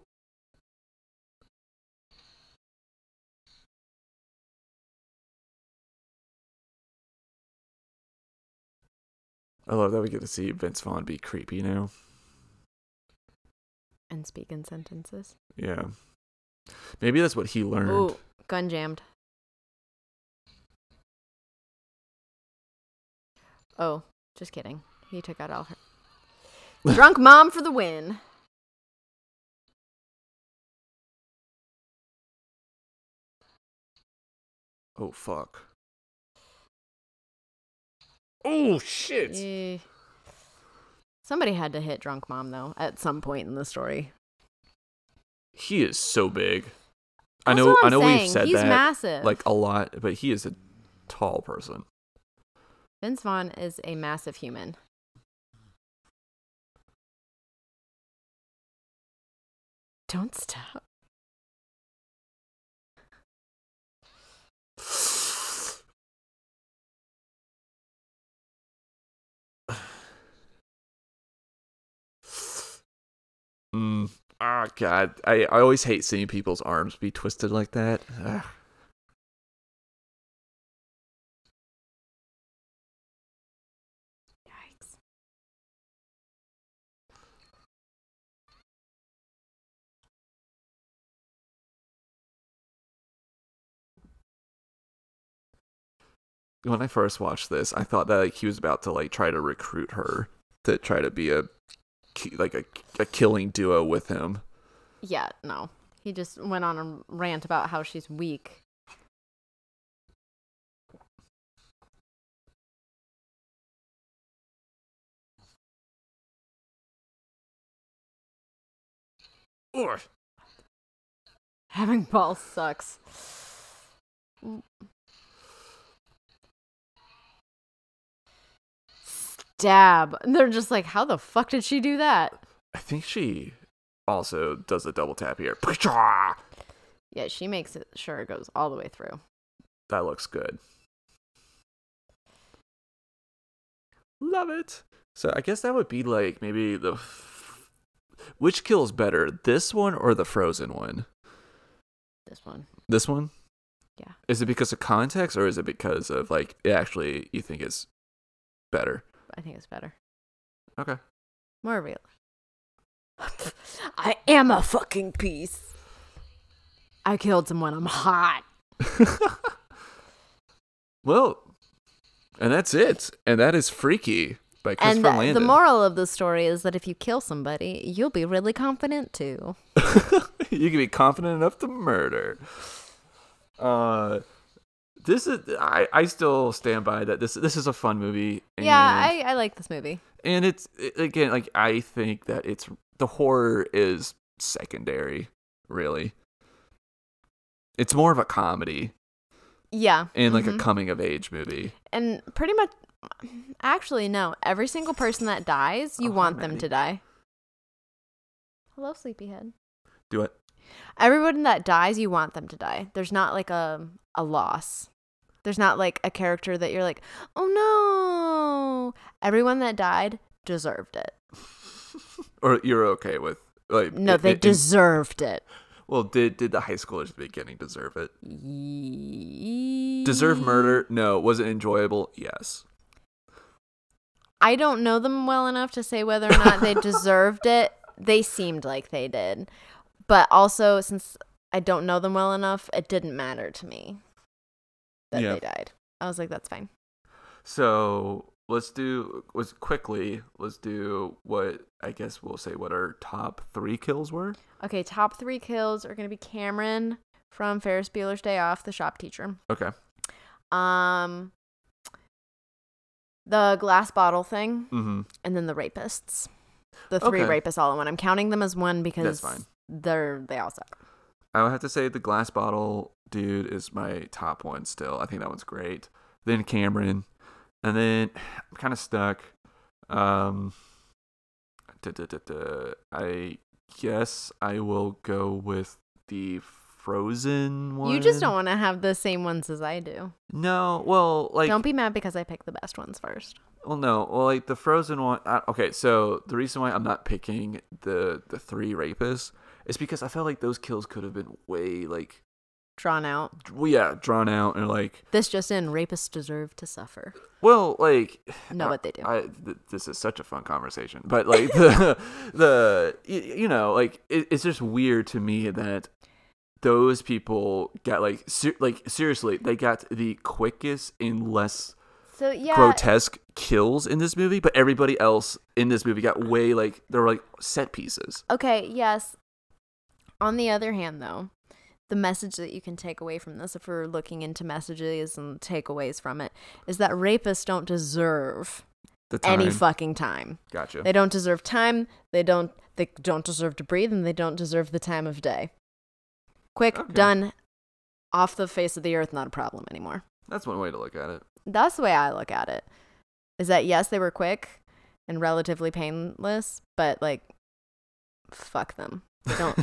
I love that we get to see Vince Vaughn be creepy now. And speak in sentences. Yeah. Maybe that's what he learned. Ooh, gun jammed. Oh, just kidding. He took out all her. Drunk mom for the win. Oh, fuck. Oh, shit. Yeah. Somebody had to hit drunk mom, though, at some point in the story. He is so big. That's I know I know saying. We've said He's that massive. Like a lot, but he is a tall person. Vince Vaughn is a massive human. Don't stop. Mm. Oh, God. I, I always hate seeing people's arms be twisted like that. Ugh. Yikes. When I first watched this, I thought that like, he was about to like try to recruit her to try to be a like a, a killing duo with him. Yeah, no. He just went on a rant about how she's weak. Or having balls sucks. Dab. And they're just like, how the fuck did she do that? I think she also does a double tap here. Yeah, she makes it sure it goes all the way through. That looks good. Love it. So I guess that would be like maybe the... F- Which kill is better, this one or the frozen one? This one. This one? Yeah. Is it because of context or is it because of like it actually you think is better? I think it's better. Okay. More real. I am a fucking piece. I killed someone. I'm hot. Well, and that's it. And that is Freaky by Christopher Landon. And the moral of the story is that if you kill somebody, you'll be really confident too. You can be confident enough to murder. Uh, this is I, I still stand by that. This this is a fun movie. And, yeah, I, I like this movie. And it's it, again like I think that it's the horror is secondary, really. It's more of a comedy. Yeah. And like mm-hmm. a coming of age movie. And pretty much, actually, no. Every single person that dies, you oh, want maybe. them to die. Hello, sleepyhead. Do it. Everyone that dies, you want them to die. There's not like a a loss. There's not like a character that you're like, oh no. Everyone that died deserved it. Or you're okay with like no, it, they it, deserved it. it. Well, did did the high schoolers at the beginning deserve it? Ye- deserve murder? No. Was it enjoyable? Yes. I don't know them well enough to say whether or not they deserved it. They seemed like they did. But also, since I don't know them well enough, it didn't matter to me that yeah. they died. I was like, that's fine. So let's do, let's quickly, let's do what, I guess we'll say what our top three kills were. Okay, top three kills are going to be Cameron from Ferris Bueller's Day Off, the shop teacher. Okay. Um, the glass bottle thing, mm-hmm. and then the rapists. The three okay. rapists all in one. I'm counting them as one because that's fine. They're they all suck. I would have to say the glass bottle dude is my top one still. I think that one's great. Then Cameron, and then I'm kind of stuck. Um, da, da, da, da. I guess I will go with the frozen one. You just don't want to have the same ones as I do. No, well, like don't be mad because I picked the best ones first. Well, no, well, like the frozen one. I, okay, so the reason why I'm not picking the the three rapists. It's because I felt like those kills could have been way, like... Drawn out? Well, yeah, drawn out and, like... This just in, rapists deserve to suffer. Well, like... Know what they do. I, th- this is such a fun conversation. But, like, the... the you know, like, it, it's just weird to me that those people got, like... Ser- like, seriously, they got the quickest and less... So, yeah, grotesque kills in this movie, but everybody else in this movie got way, like... They were, like, set pieces. Okay, yes... On the other hand, though, the message that you can take away from this, if we're looking into messages and takeaways from it, is that rapists don't deserve the time. Any fucking time. Gotcha. They don't deserve time. They don't. They don't deserve to breathe, and they don't deserve the time of day. Quick, okay. Done, off the face of the earth. Not a problem anymore. That's one way to look at it. That's the way I look at it. Is that yes, they were quick and relatively painless, but like, fuck them. They don't.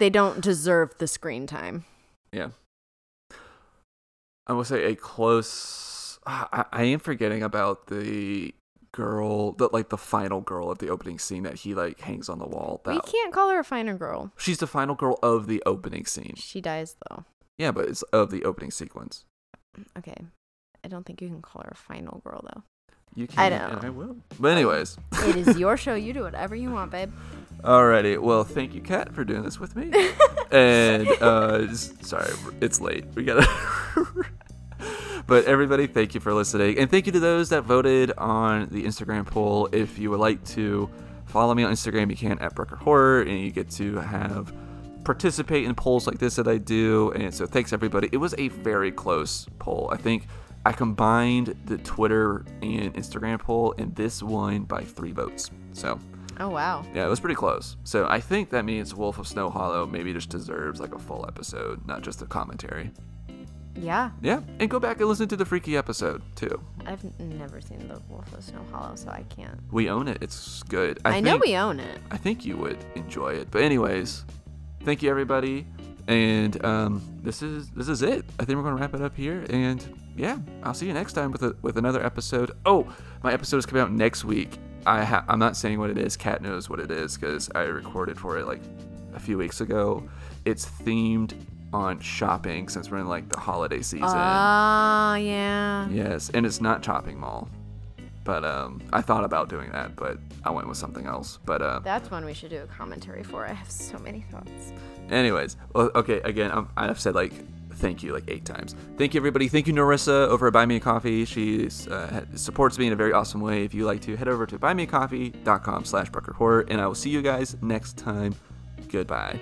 They don't deserve the screen time. Yeah. I will say a close... I, I am forgetting about the girl, the, like the final girl of the opening scene that he like hangs on the wall. That, we can't call her a final girl. She's the final girl of the opening scene. She dies though. Yeah, but it's of the opening sequence. Okay. I don't think you can call her a final girl though. You can, I know. And I will. But anyways. It is your show. You do whatever you want, babe. Alrighty. Well, thank you, Kat, for doing this with me. and, uh, just, sorry, it's late. We gotta... But everybody, thank you for listening. And thank you to those that voted on the Instagram poll. If you would like to follow me on Instagram, you can at Brucker Horror. And you get to have... participate in polls like this that I do. And so thanks, everybody. It was a very close poll. I think... I combined the Twitter and Instagram poll and this one by three votes. So, oh wow, yeah, it was pretty close. So I think that means Wolf of Snow Hollow maybe just deserves like a full episode, not just a commentary. Yeah. Yeah. And go back and listen to the Freaky episode, too. I've never seen The Wolf of Snow Hollow, so I can't. We own it. It's good. I, I think, know we own it. I think you would enjoy it. But anyways, thank you, everybody. And um, this is this is it. I think we're going to wrap it up here. And, yeah, I'll see you next time with a, with another episode. Oh, my episode is coming out next week. I ha- I'm not saying what it is. Kat knows what it is because I recorded for it, like, a few weeks ago. It's themed on shopping since we're in like the holiday season. Oh, yeah. Yes, and it's not Chopping Mall, but um, I thought about doing that, but I went with something else. But uh, that's one we should do a commentary for. I have so many thoughts. Anyways, well, okay. Again, I'm, I've said like thank you like eight times. Thank you, everybody. Thank you, Narissa, over at Buy Me a Coffee. She uh, supports me in a very awesome way. If you like to, head over to buy me a coffee dot com slash Brucker Horror, and I will see you guys next time. Goodbye.